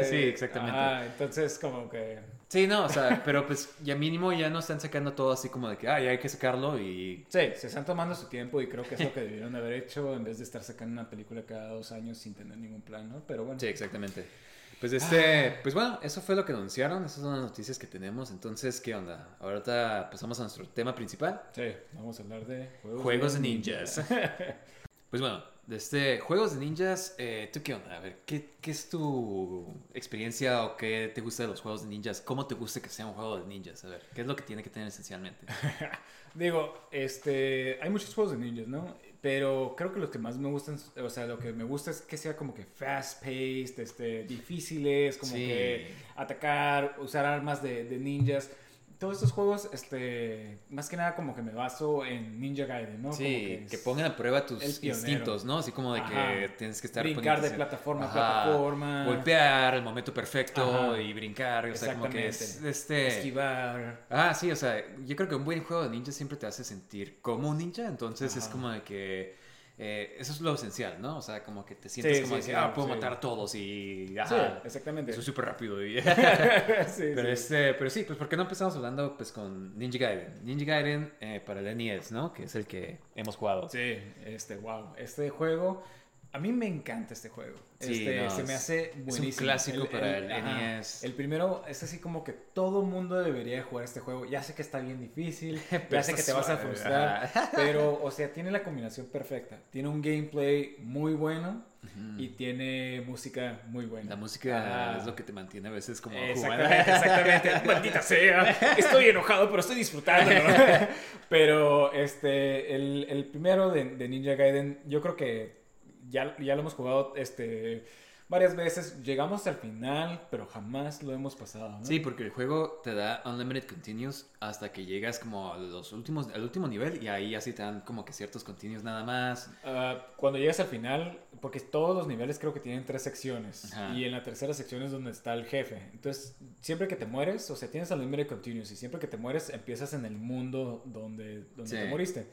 Sí, exactamente. Ajá, entonces como que... Sí, no, o sea, pero pues ya mínimo ya no están sacando todo así como de que, ah, ya hay que sacarlo y... Sí, se están tomando su tiempo y creo que es lo que debieron haber hecho en vez de estar sacando una película cada 2 años sin tener ningún plan, ¿no? Pero bueno. Sí, exactamente. Pues pues bueno, eso fue lo que anunciaron, esas son las noticias que tenemos, entonces, ¿qué onda? Ahorita pasamos a nuestro tema principal. Sí, vamos a hablar de juegos de ninjas. Pues bueno, juegos de ninjas, ¿tú qué onda? A ver, ¿qué es tu experiencia o qué te gusta de los juegos de ninjas? ¿Cómo te gusta que sea un juego de ninjas? A ver, ¿qué es lo que tiene que tener esencialmente? Digo, hay muchos juegos de ninjas, ¿no? Pero creo que los que más me gustan, o sea, lo que me gusta es que sea como que fast-paced, difíciles, como sí, que atacar, usar armas de ninjas. Todos estos juegos, más que nada como que me baso en Ninja Gaiden, ¿no? Sí, como que pongan a prueba tus instintos, ¿no? Así como de que ajá, tienes que estar... Brincar de plataforma a plataforma. Golpear el momento perfecto, ajá, y brincar, o sea, como que es... Esquivar. Ah, sí, o sea, yo creo que un buen juego de ninja siempre te hace sentir como un ninja, entonces ajá, es como de que... eso es lo esencial, ¿no? O sea, como que te sientes sí, como sí, decir, claro, puedo sí, matar a todos y... Ajá, sí, exactamente. Eso es súper rápido. Y... sí, pero, sí. Pero sí, pues ¿por qué no empezamos hablando pues con Ninja Gaiden? Ninja Gaiden para el NES, ¿no? Que es el que hemos jugado. Sí, wow. Este juego... A mí me encanta este juego. Sí, no, se me hace buenísimo. Es un clásico para el NES. El primero es así como que todo mundo debería jugar este juego. Ya sé que está bien difícil, ya sé que te vas a frustrar, pero, o sea, tiene la combinación perfecta. Tiene un gameplay muy bueno, uh-huh, y tiene música muy buena. La música es lo que te mantiene a veces como exactamente, jugando. Exactamente. Maldita sea, estoy enojado, pero estoy disfrutando, ¿no? Pero el primero de Ninja Gaiden, yo creo que ya lo hemos jugado varias veces. Llegamos al final, pero jamás lo hemos pasado, ¿no? Sí, porque el juego te da Unlimited Continues hasta que llegas como a al último nivel. Y ahí así te dan como que ciertos continues nada más. Cuando llegas al final, porque todos los niveles creo que tienen 3 secciones. Ajá. Y en la tercera sección es donde está el jefe. Entonces, siempre que te mueres, o sea, tienes Unlimited Continues. Y siempre que te mueres, empiezas en el mundo donde sí, te moriste.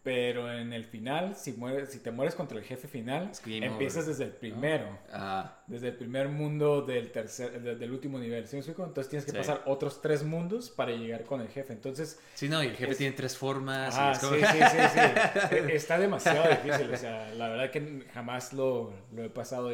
Pero en el final, si te mueres contra el jefe final, empiezas desde el primero, ¿no? Desde el primer mundo del último nivel, ¿sí me explico? Entonces tienes que sí, pasar otros 3 mundos para llegar con el jefe. Entonces sí, no, y el jefe tiene 3 formas. Ah, sí, sí. Está demasiado difícil, o sea, la verdad que jamás lo he pasado.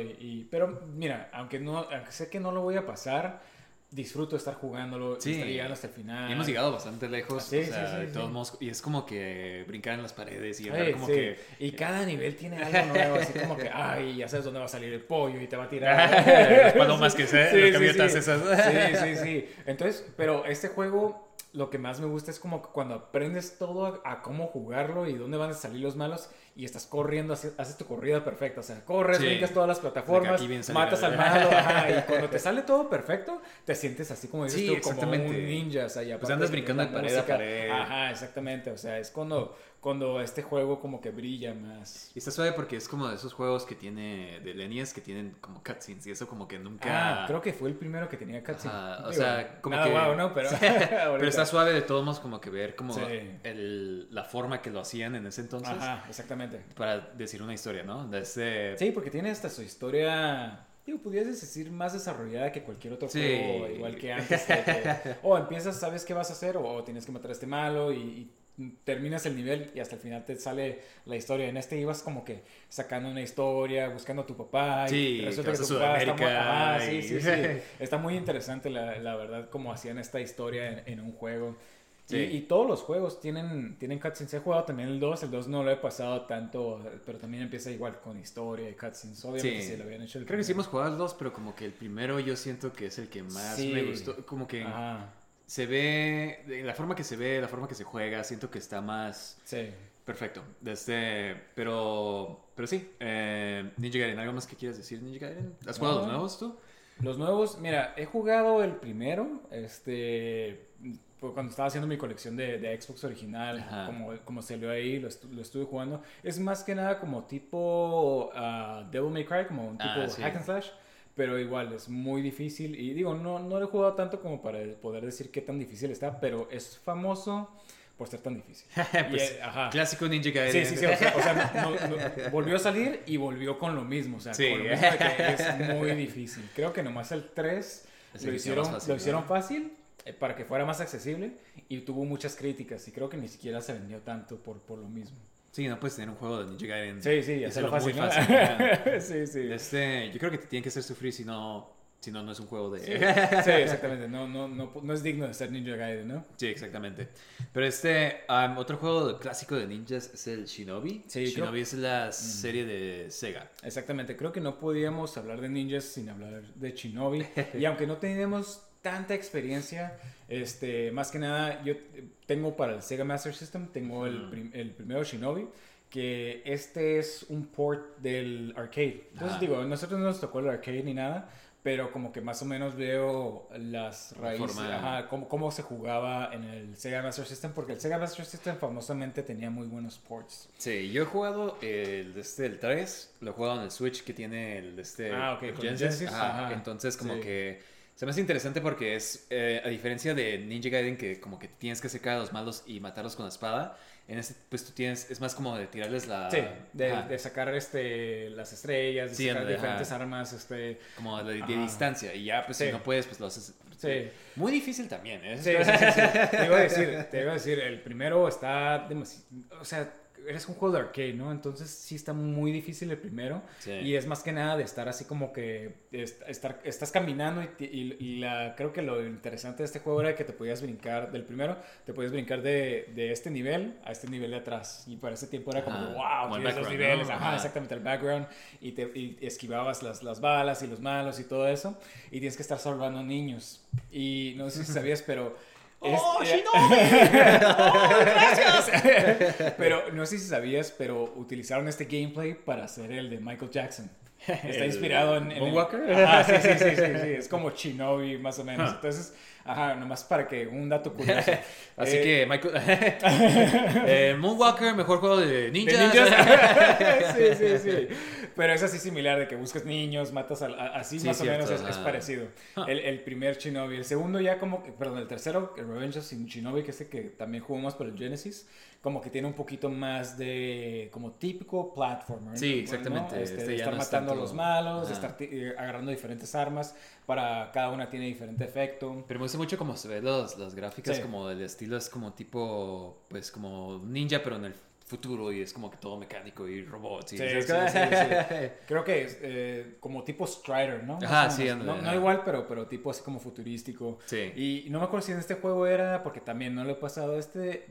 Pero mira, aunque sé que no lo voy a pasar, disfruto estar jugándolo, sí, estar llegando hasta el final. Y hemos llegado bastante lejos, sí, o sea, sí, de todos modos, y es como que brincar en las paredes y hablar, como sí, que... Y cada nivel tiene algo nuevo, así como que, ay, ya sabes dónde va a salir el pollo y te va a tirar... Las palomas sí, que se... Sí, las camionetas sí, esas. Sí, sí, sí. Entonces, pero este juego, lo que más me gusta es como cuando aprendes todo a cómo jugarlo y dónde van a salir los malos... Y estás corriendo, haces tu corrida perfecta. O sea, corres, sí, brincas todas las plataformas, matas al malo, ajá, y cuando te sale todo perfecto, te sientes así como dices sí, tú, como un ninja. O sea, pues andas brincando de pared a pared. Ajá, exactamente. O sea, es cuando este juego como que brilla más. Y está suave porque es como de esos juegos que tiene de NES que tienen como cutscenes y eso como que nunca... Ah, creo que fue el primero que tenía cutscenes. O sea, como que... Wow, no, pero... pero está suave de todos modos como que ver como sí, la forma que lo hacían en ese entonces. Ajá, exactamente. Para decir una historia, ¿no? Sí, porque tiene hasta su historia, digo, pudieras decir más desarrollada que cualquier otro sí, juego, igual que antes. O empiezas, sabes qué vas a hacer, o tienes que matar a este malo y terminas el nivel y hasta el final te sale la historia. En ibas como que sacando una historia, buscando a tu papá, sí, y resulta que tu papá está muy... Ah, sí, sí, sí. Está muy interesante, la verdad, cómo hacían esta historia en un juego. Sí. Y todos los juegos tienen cutscenes. He jugado también el 2. El 2 no lo he pasado tanto, pero también empieza igual con historia y cutscenes. Obviamente sí, se lo habían hecho. Creo que sí hemos jugado el 2, pero como que el primero yo siento que es el que más sí, me gustó. Como que se ve, la forma que se ve, la forma que se juega, siento que está más... Sí. Perfecto. Pero sí, Ninja Gaiden, ¿algo más que quieras decir, Ninja Gaiden? ¿Has jugado los nuevos tú? Los nuevos, mira, he jugado el primero, cuando estaba haciendo mi colección de Xbox original, ajá, como salió ahí, lo estuve jugando. Es más que nada como tipo Devil May Cry, como un tipo hack and slash, Pero igual, es muy difícil. Y digo, no lo he jugado tanto como para poder decir qué tan difícil está, pero es famoso por ser tan difícil. Pues, ajá. Clásico Ninja Gaiden. Sí, sí, sí. O sea no, volvió a salir y volvió con lo mismo. O sea, sí, con lo mismo de que es muy difícil. Creo que nomás el 3 lo hicieron fácil para que fuera más accesible y tuvo muchas críticas. Y creo que ni siquiera se vendió tanto por lo mismo. Sí, no puedes tener un juego de Ninja Gaiden. Sí, sí, hacerlo fácil, muy fácil, ¿no? Sí, sí. Yo creo que te tienen que hacer sufrir, si no es un juego de... Sí, sí, exactamente. No es digno de ser Ninja Gaiden, ¿no? Sí, exactamente. Pero otro juego clásico de ninjas es el Shinobi. Sí, Shinobi es la serie de Sega. Exactamente. Creo que no podíamos hablar de ninjas sin hablar de Shinobi. Y aunque no tenemos tanta experiencia, más que nada, yo tengo para el Sega Master System, tengo el primero Shinobi, que este es un port del arcade. Entonces digo, nosotros no nos tocó el arcade ni nada, pero como que más o menos veo las raíces, cómo se jugaba en el Sega Master System, porque el Sega Master System famosamente tenía muy buenos ports. Sí, yo he jugado el 3, lo he jugado en el Switch que tiene el Genesis. Entonces como que... Se me hace interesante porque es, a diferencia de Ninja Gaiden, que como que tienes que secar a los malos y matarlos con la espada, en este pues tú tienes, es más como de tirarles la... Sí, de sacar las estrellas, de sacar diferentes armas, como de distancia, y ya pues si no puedes, pues lo haces... Sí. Muy difícil también, ¿eh? Sí. Te iba a decir, el primero está demasiado... O sea... Eres un juego de arcade, ¿no? Entonces sí está muy difícil el primero. Sí. Y es más que nada de estar así como que... Estás caminando y creo que lo interesante de este juego era que te podías brincar del primero. Te podías brincar de este nivel a este nivel de atrás. Y para ese tiempo era como, wow, tienes los niveles. ¿No? Ajá, exactamente, el background. Y esquivabas las balas y los malos y todo eso. Y tienes que estar salvando niños. Y no sé si sabías, pero... ¡Oh, Shinobi! ¡Oh, gracias! Pero no sé si sabías, pero utilizaron este gameplay para hacer el de Michael Jackson. Está inspirado en... ¿Moonwalker? Sí. Es como Shinobi, más o menos. Entonces, nomás para que un dato curioso. Así que, Michael... Moonwalker, mejor juego de ninjas. ¿De ninjas? Sí. Pero es así similar, de que buscas niños, matas así sí, más cierto, o menos es parecido. El primer Shinobi. El segundo ya como... Perdón, el tercero, el Revenge of Shinobi, que es el que también jugamos por el Genesis, como que tiene un poquito más de... Como típico platformer. Sí, ¿no? Exactamente. ¿No? De estar matando a los malos, de estar agarrando diferentes armas. Para cada una tiene diferente efecto. Pero me gusta mucho cómo se ven las gráficas, como el estilo es como tipo, pues como ninja, pero en el futuro y es como que todo mecánico y robots. Y sí. Creo que es como tipo Strider, ¿no? Ajá, sí. No igual, pero tipo así como futurístico. Sí. Y no me acuerdo si en este juego era, porque también no lo he pasado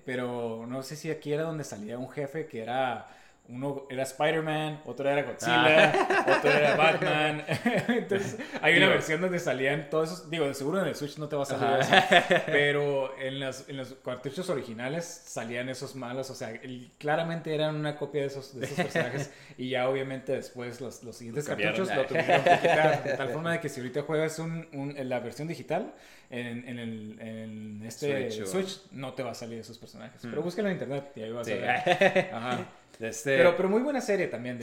pero no sé si aquí era donde salía un jefe que era... Uno era Spider-Man, otro era Godzilla, otro era Batman. Entonces, hay una versión donde salían todos esos. Digo, de seguro en el Switch no te va a salir eso. Pero en los cartuchos originales salían esos malos. O sea, claramente eran una copia de esos personajes. Y ya, obviamente, después los siguientes cartuchos lo tuvieron que quitar. De tal forma de que si ahorita juegas en la versión digital, en este Switch, no te va a salir esos personajes. Pero búscalo en internet y ahí vas a ver. Ajá. Pero muy buena serie también.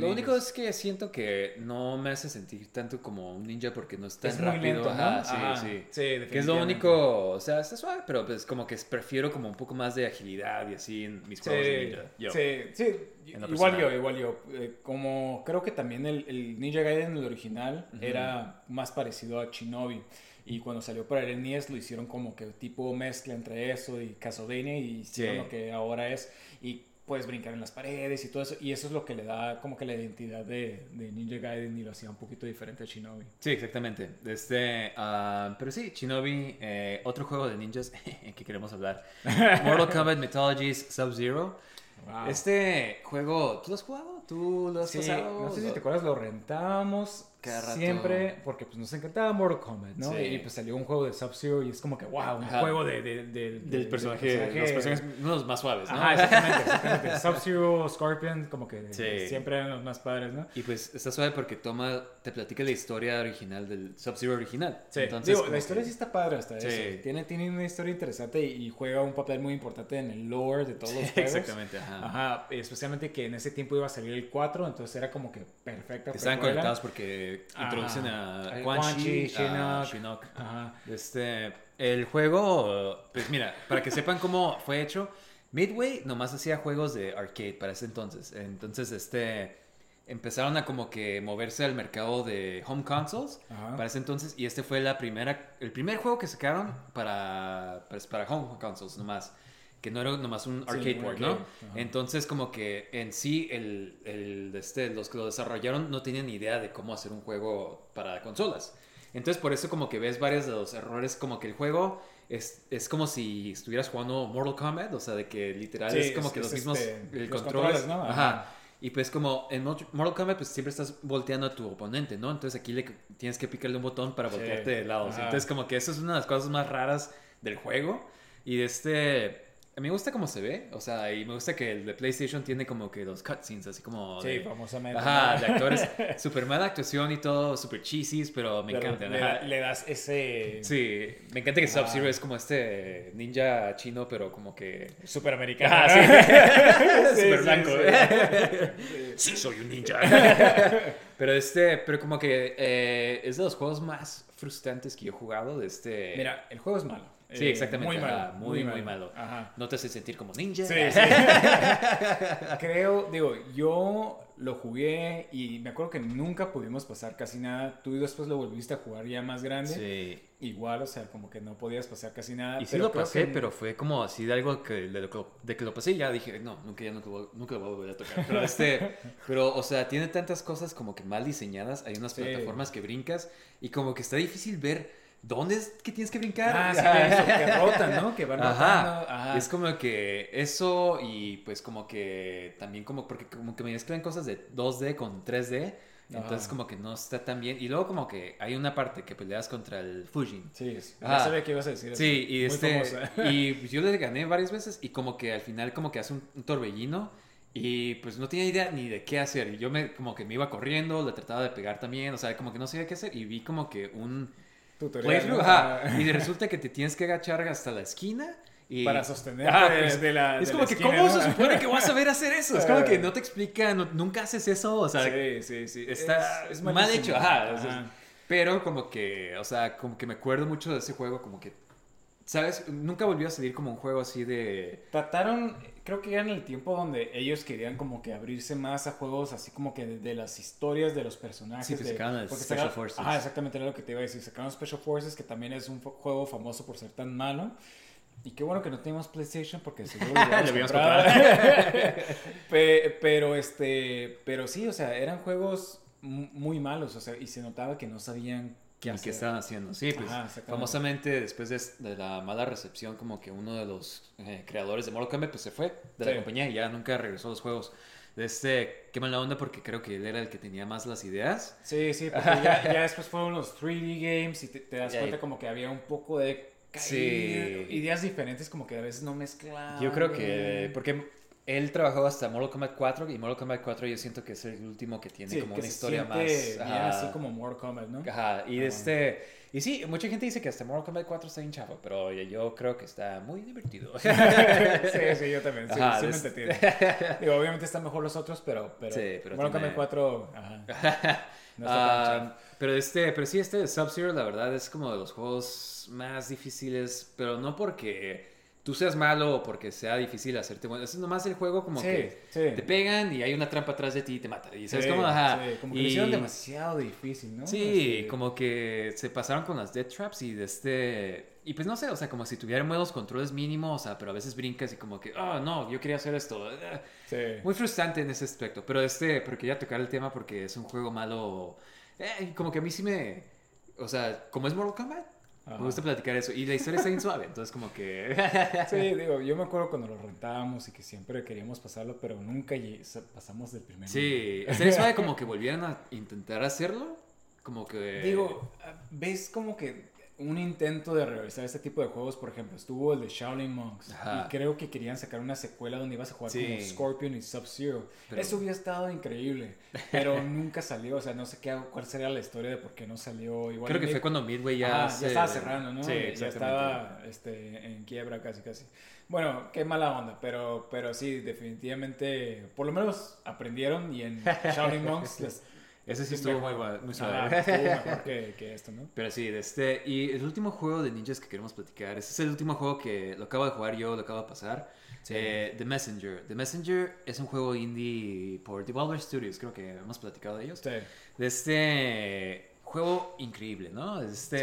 Lo único es que siento que no me hace sentir tanto como un ninja porque no es tan rápido. Lento, ¿no? Sí, definitivamente. Que es lo único, o sea, está suave, pero pues como que prefiero como un poco más de agilidad y así en mis juegos de ninja. Igual yo. Como creo que también el Ninja Gaiden, el original, era más parecido a Shinobi. Y cuando salió para el NES lo hicieron como que tipo mezcla entre eso y Castlevania y hicieron lo que ahora es. Y puedes brincar en las paredes y todo eso. Y eso es lo que le da como que la identidad de Ninja Gaiden y lo hacía un poquito diferente a Shinobi. Sí, exactamente. Pero sí, Shinobi, otro juego de ninjas que queremos hablar. Mortal Kombat Mythologies Sub-Zero. Wow. Este juego, ¿tú lo has jugado? ¿Tú lo has pasado? No sé si te acuerdas, lo rentábamos siempre porque pues nos encantaba Mortal Kombat, ¿no? Sí. Y pues salió un juego de Sub-Zero y es como que wow, un juego del personaje, los personajes unos más suaves, ¿no? Ajá, exactamente. Sub-Zero, Scorpion, como que siempre eran los más padres, ¿no? Y pues está suave porque te platica la historia original del Sub-Zero original. Sí. Entonces, digo, la historia sí está padre hasta eso. Tiene una historia interesante y juega un papel muy importante en el lore de todos los juegos. Exactamente. Ajá, especialmente que en ese tiempo iba a salir el 4, entonces era como que perfecta. Estaban conectados porque introducen a Quan Chi, Shinnok. El juego, pues mira, para que sepan cómo fue hecho, Midway nomás hacía juegos de arcade para ese entonces. Entonces, empezaron a como que moverse al mercado de home consoles. Ajá. Para ese entonces, y este fue el primer juego que sacaron para home consoles nomás, que no era nomás un arcade board, ¿no? Ajá. Entonces como que en sí los que lo desarrollaron no tenían ni idea de cómo hacer un juego para consolas. Entonces por eso como que ves varios de los errores, como que el juego es como si estuvieras jugando Mortal Kombat, o sea, de que literal sí, es como que los mismos los controles, ¿no? Ajá. Y pues como en Mortal Kombat pues siempre estás volteando a tu oponente, ¿no? Entonces aquí tienes que picarle un botón para voltearte de lado. Ajá. Entonces como que eso es una de las cosas más raras del juego. Y a mí me gusta cómo se ve, o sea, y me gusta que el de PlayStation tiene como que los cutscenes así como... Sí, famosamente. Ajá, de actores, súper mala actuación y todo, súper cheesy, pero me encanta. Le das ese... Sí, me encanta que Sub-Zero es como ninja chino, pero como que... Súper americano. Ah, sí. Súper blanco. Sí, soy un ninja. Pero como que es de los juegos más frustrantes que yo he jugado de este... Mira, el juego es malo. Sí, exactamente. Muy malo. Muy malo. Ajá. No te hace sentir como ninja. Sí. Yo lo jugué y me acuerdo que nunca pudimos pasar casi nada. Tú después lo volviste a jugar ya más grande. Sí. Igual, o sea, como que no podías pasar casi nada. Y sí lo pasé, pero fue como así de algo que lo pasé y ya dije, no, nunca lo voy a volver a tocar. Pero, pero, o sea, tiene tantas cosas como que mal diseñadas. Hay unas plataformas que brincas y como que está difícil ver... ¿Dónde es que tienes que brincar? Eso, que rotan, ¿no? Que van rotando. Ajá. Es como que eso y pues como que también como... Porque como que me mezclan cosas de 2D con 3D. Entonces como que no está tan bien. Y luego como que hay una parte que peleas contra el Fujin. Sí, ya sabía que ibas a decir. Sí, y y yo le gané varias veces y como que al final como que hace un torbellino. Y pues no tenía idea ni de qué hacer. Y yo como que me iba corriendo, le trataba de pegar también. O sea, como que no sabía qué hacer. Y vi como que un... tutorial, ¿no? Ajá. Y resulta que te tienes que agachar hasta la esquina y... para sostener pues, de la es de como la que esquina, ¿cómo, ¿no? Se supone que vas a saber hacer eso. Es como que no te explican, nunca haces eso, o sea, sí. Está es mal hecho. Ajá. Pero como que, o sea, como que me acuerdo mucho de ese juego, como que, ¿sabes? Nunca volvió a salir como un juego así de... Trataron, creo que era en el tiempo donde ellos querían como que abrirse más a juegos así como que de las historias de los personajes. Sí, pues sacaron Special Forces. Ah, exactamente, era lo que te iba a decir. Sacaron Special Forces, que también es un juego famoso por ser tan malo. Y qué bueno que no teníamos PlayStation porque seguro lo habíamos comprado. Pero sí, o sea, eran juegos muy malos, o sea, y se notaba que no sabían... ¿Qué estaban haciendo? Sí, pues famosamente después de la mala recepción como que uno de los creadores de Mortal Kombat pues se fue de la compañía y ya nunca regresó a los juegos. Qué mala onda porque creo que él era el que tenía más las ideas. Sí, porque ya después fueron los 3D games y te das cuenta como que había un poco de ideas diferentes, como que a veces no mezclaban. Yo creo que porque... él trabajó hasta Mortal Kombat 4 y Mortal Kombat 4 yo siento que es el último que tiene como que una historia más... así como Mortal Kombat, ¿no? Ajá, y y sí, mucha gente dice que hasta Mortal Kombat 4 está bien chavo, pero yo creo que está muy divertido. sí, yo también, sí me entiendo. Digo, obviamente están mejor los otros, pero Mortal Kombat 4... Ajá. No está tan chavo. Pero sí, Sub-Zero la verdad es como de los juegos más difíciles, pero no porque... tú seas malo o porque sea difícil hacerte bueno. Es nomás el juego como que te pegan y hay una trampa atrás de ti y te mata. Y sabes cómo, como que lo hicieron demasiado difícil, ¿no? Sí, como que se pasaron con las death traps y y pues no sé, o sea, como si tuvieran buenos controles mínimos, o sea, pero a veces brincas y como que, oh, no, yo quería hacer esto. Sí. Muy frustrante en ese aspecto. Pero pero quería tocar el tema porque es un juego malo. Como que a mí sí me... O sea, como es Mortal Kombat, ajá, me gusta platicar eso. Y la historia está bien suave, entonces como que... yo me acuerdo cuando lo rentábamos y que siempre queríamos pasarlo, pero nunca pasamos del primer nivel. Estaría suave como que volvieran a intentar hacerlo, como que... ves como que un intento de realizar este tipo de juegos, por ejemplo, estuvo el de Shaolin Monks. Ajá. Y creo que querían sacar una secuela donde ibas a jugar sí. como Scorpion y Sub-Zero. Pero... eso hubiera estado increíble, pero nunca salió. O sea, no sé qué, cuál sería la historia de por qué no salió. Igual creo que fue cuando Midway ya, ya estaba cerrando, ¿no? Sí, ya estaba en quiebra casi, casi. Bueno, qué mala onda, pero sí, definitivamente, por lo menos aprendieron y en Shaolin Monks les... Ese sí estuvo muy suave. Mejor que esto, ¿no? Pero sí, y el último juego de ninjas que queremos platicar, este es el último juego que lo acabo de jugar yo, lo acabo de pasar, sí. The Messenger. The Messenger es un juego indie por Devolver Studios, creo que hemos platicado de ellos. Sí. De este juego increíble, ¿no? Sí,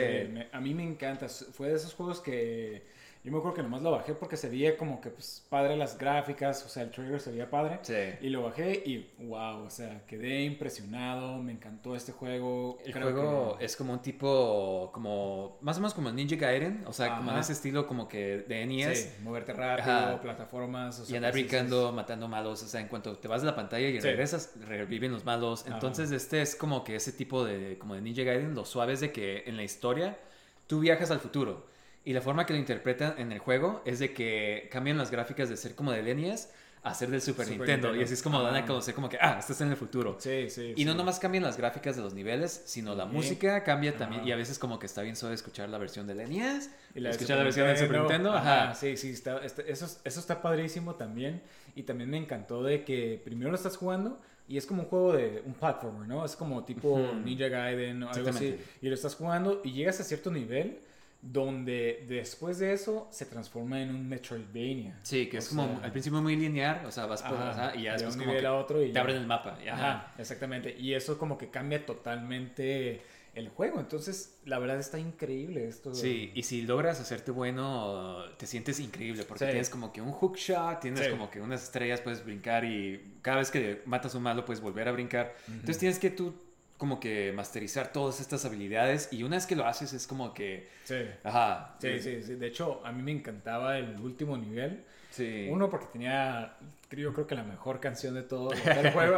a mí me encanta, fue de esos juegos que... yo me acuerdo que nomás lo bajé porque se veía como que pues padre las gráficas, o sea, el trailer se veía padre. Sí. Y lo bajé y wow, o sea, quedé impresionado, me encantó este juego. El juego que... es como un tipo, como, más o menos como Ninja Gaiden, o sea, ajá. como en ese estilo como que de NES. Sí, moverte rápido, ajá. plataformas. O sea, y andar brincando, matando malos, o sea, en cuanto te vas de la pantalla y sí. regresas, reviven los malos. Entonces ajá. Es como que ese tipo de, como de Ninja Gaiden, lo suave es de que en la historia tú viajas al futuro. Y la forma que lo interpretan en el juego es de que cambian las gráficas de ser como de NES a ser del Super Nintendo. Y así es como dan a conocer como que, estás en el futuro. Sí, sí. Y sí. no nomás cambian las gráficas de los niveles, sino la música cambia también. Y a veces como que está bien suave escuchar la versión del NES, y escuchar la versión del Super Nintendo. Ajá. Sí, sí. Eso está padrísimo también. Y también me encantó de que primero lo estás jugando... y es como un juego de un platformer, ¿no? Es como tipo Ninja Gaiden o algo así. Y lo estás jugando y llegas a cierto nivel... donde después de eso se transforma en un Metroidvania. Sí, que es como al principio muy lineal, o sea, vas por y ya después de un nivel a otro y te abren el mapa. Ajá, exactamente. Y eso como que cambia totalmente el juego. Entonces, la verdad está increíble esto. Sí, y si logras hacerte bueno, te sientes increíble porque tienes como que un hookshot, tienes como que unas estrellas, puedes brincar y cada vez que matas a un malo puedes volver a brincar. Entonces tienes que tú como que masterizar todas estas habilidades y una vez que lo haces es como que... Sí. Ajá. Sí, sí, sí. De hecho, a mí me encantaba el último nivel. Sí. Uno, porque tenía, yo creo que la mejor canción de todo el juego.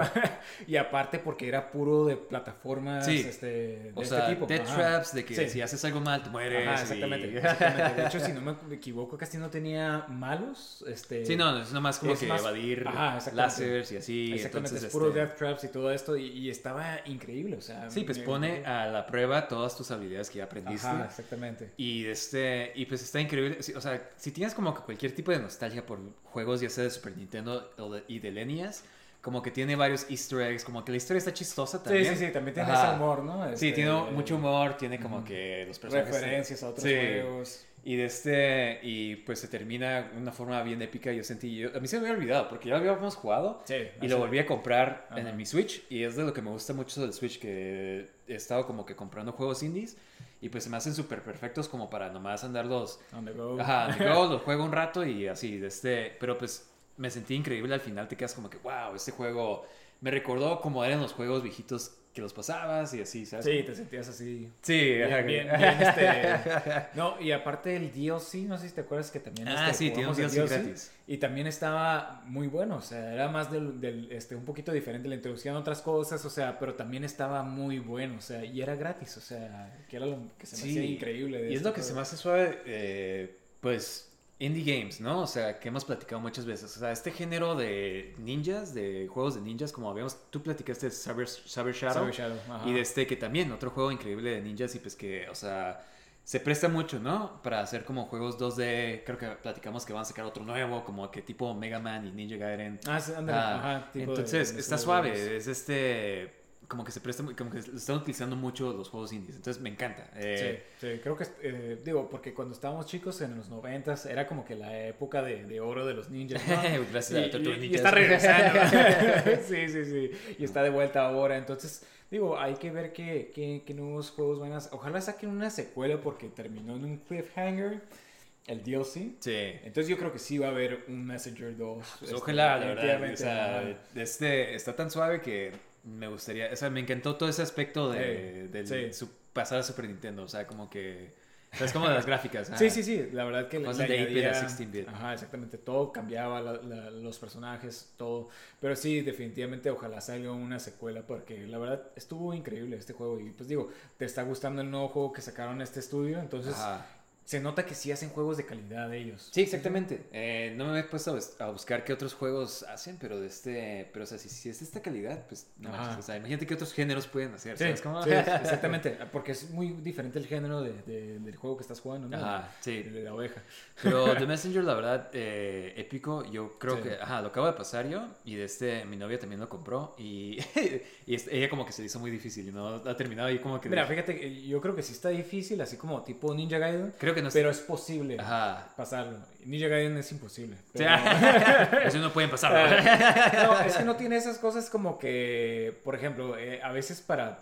Y aparte porque era puro de plataformas de este tipo. Death traps, de que si haces algo mal te mueres. Ajá, exactamente. De hecho, si no me equivoco, casi no tenía malos. Sí, no, es nomás como que evadir lásers y así. Exactamente, entonces, es puro death traps y todo esto. Y estaba increíble, o sea. Sí, pues pone a la prueba todas tus habilidades que ya aprendiste. Ajá, exactamente. Y pues está increíble. O sea, si tienes como que cualquier tipo de nostalgia por juegos ya sea de Super Nintendo y de NES, como que tiene varios easter eggs, como que la historia está chistosa también. Sí, sí, sí, también tiene ese humor, ¿no? Sí, tiene mucho humor, tiene como que los personajes... referencias a otros juegos. Y y pues se termina de una forma bien épica. A mí se me había olvidado porque ya lo habíamos jugado y lo volví a comprar en mi Switch. Y es de lo que me gusta mucho del Switch, que he estado como que comprando juegos indies y pues se me hacen súper perfectos como para nomás andarlos on the go. Ajá, on the go, los juego un rato y así. Pero pues me sentí increíble al final. Te quedas como que wow, este juego me recordó como eran los juegos viejitos que los pasabas y así, ¿sabes? Sí, te sentías así. Sí, bien No, y aparte el DLC, no sé si te acuerdas que también... sí, tiene un DLC gratis. Y también estaba muy bueno, o sea, era más un poquito diferente, le introducían otras cosas, o sea, pero también estaba muy bueno, o sea, y era gratis, o sea, que era lo que se me hacía increíble. Y es lo que se me hace suave, pues... indie games, ¿no? O sea, que hemos platicado muchas veces. O sea, este género de ninjas, de juegos de ninjas, como habíamos... tú platicaste de Cyber Shadow. Ajá. Y que también, otro juego increíble de ninjas. Y pues que, o sea, se presta mucho, ¿no? Para hacer como juegos 2D. Creo que platicamos que van a sacar otro nuevo, como que tipo Mega Man y Ninja Gaiden. Sí, ándale. Ajá. Entonces, está suave. Es como que se presta, como que están utilizando mucho los juegos indies, entonces me encanta. Sí, creo que porque cuando estábamos chicos en los 90s era como que la época de oro de los ninjas, ¿no? y está regresando. sí, y está de vuelta ahora, entonces hay que ver qué nuevos juegos van a hacer. Ojalá saquen una secuela porque terminó en un cliffhanger el DLC. Sí. Entonces yo creo que sí va a haber un Messenger 2. Pues ojalá, la verdad. O sea, está tan suave que me gustaría, o sea, me encantó todo ese aspecto de pasar a Super Nintendo, o sea, como que Pero es como de las gráficas. Ajá. Sí, sí, sí. La verdad que... Cosas de 8-bit a 16-bit. Ajá, exactamente. Todo cambiaba, los personajes, todo. Pero sí, definitivamente ojalá salga una secuela porque la verdad estuvo increíble este juego. Y pues digo, te está gustando el nuevo juego que sacaron este estudio, entonces... Ajá. Se nota que sí hacen juegos de calidad de ellos. Sí, exactamente. No me he puesto a buscar qué otros juegos hacen, pero de este... Pero, o sea, si es de esta calidad, pues... No manches, o sea, imagínate qué otros géneros pueden hacer. Sí, ¿sabes cómo? Sí, exactamente. Porque es muy diferente el género del juego que estás jugando, ¿no? Ajá, sí. De la oveja. Pero The Messenger, la verdad, épico. Yo creo que... Ajá, lo acabo de pasar yo. Y de este... Mi novia también lo compró. Y ella como que se hizo muy difícil. No ha terminado y como que... Mira, fíjate, yo creo que sí está difícil. Así como tipo Ninja Gaiden. Creo que no, pero es posible pasarlo. Ninja Gaiden es imposible, pero... Eso no pueden pasarlo. No, es que no tiene esas cosas como que, por ejemplo, a veces para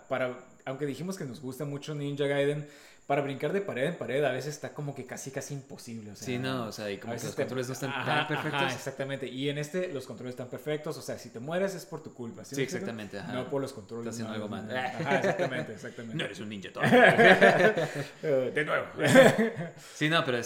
aunque dijimos que nos gusta mucho Ninja Gaiden, para brincar de pared en pared a veces está como que casi imposible, o sea, sí, no, o sea, y como que los controles no están tan perfectos. Ajá, exactamente. Y en este los controles están perfectos, o sea, si te mueres es por tu culpa, ¿sí? Sí, exactamente. Ajá. No por los controles. Estás haciendo algo mal. Ajá, exactamente. No eres un ninja todavía. De nuevo. Sí, no, pero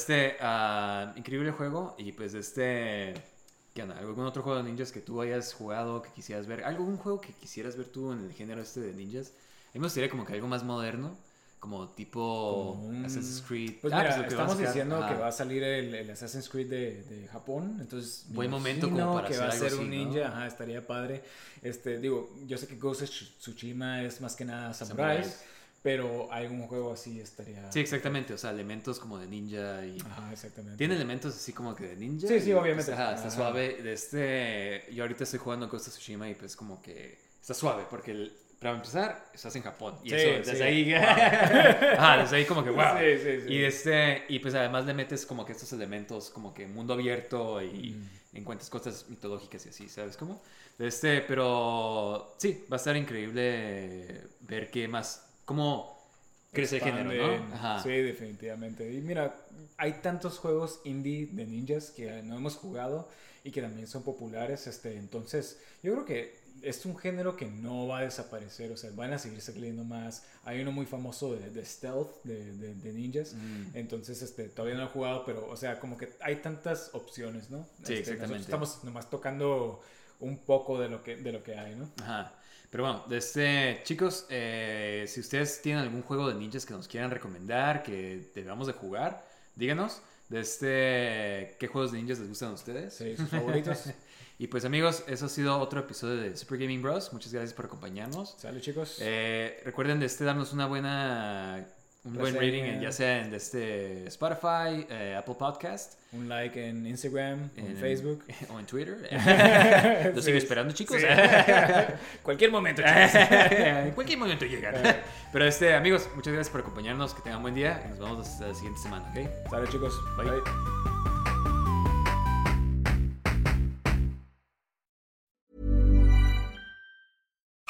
increíble juego. Y pues ¿qué onda? ¿Algún otro juego de ninjas que tú hayas jugado, que quisieras ver? ¿Algún juego que quisieras ver tú en el género de ninjas? A mí me gustaría como que algo más moderno, como tipo Assassin's Creed. Pues mira, pues estamos diciendo que va a salir el Assassin's Creed de Japón, entonces buen momento como para que va a ser un ninja, ¿no? Ajá, estaría padre. Digo, yo sé que Ghost of Tsushima es más que nada samuráis, pero algún juego así estaría... Sí, exactamente, o sea, elementos como de ninja y... Ajá, exactamente. Tiene elementos así como que de ninja. Sí, sí, obviamente. Pues, está suave. Yo ahorita estoy jugando Ghost of Tsushima y pues como que está suave porque para empezar, estás en Japón. Y sí, eso, desde ahí... Wow. Ajá, desde ahí como que wow. Sí, sí, sí. Y pues además le metes como que estos elementos como que mundo abierto y encuentras cosas mitológicas y así, ¿sabes cómo? Pero sí, va a estar increíble ver qué más... Cómo crece el género, ¿no? Ajá. Sí, definitivamente. Y mira, hay tantos juegos indie de ninjas que no hemos jugado y que también son populares. Entonces, yo creo que es un género que no va a desaparecer, o sea, van a seguir saliendo más. Hay uno muy famoso de stealth, de ninjas, entonces todavía no lo he jugado, pero o sea, como que hay tantas opciones, ¿no? Sí, exactamente. Estamos nomás tocando un poco de lo que hay, ¿no? Ajá. Pero bueno, chicos, si ustedes tienen algún juego de ninjas que nos quieran recomendar, que debamos de jugar, díganos qué juegos de ninjas les gustan a ustedes. Sí, sus favoritos. Y pues amigos, eso ha sido otro episodio de Super Gaming Bros. Muchas gracias por acompañarnos. Salud, chicos. Recuerden darnos un buen rating, ya sea en Spotify, Apple Podcast. Un like en Instagram, en Facebook. O en Twitter. Lo sigo esperando, chicos. Sí. Cualquier momento, chicos. En cualquier momento llegan. Pero amigos, muchas gracias por acompañarnos. Que tengan buen día. Y nos vemos hasta la siguiente semana, ¿ok? Salud, chicos. Bye.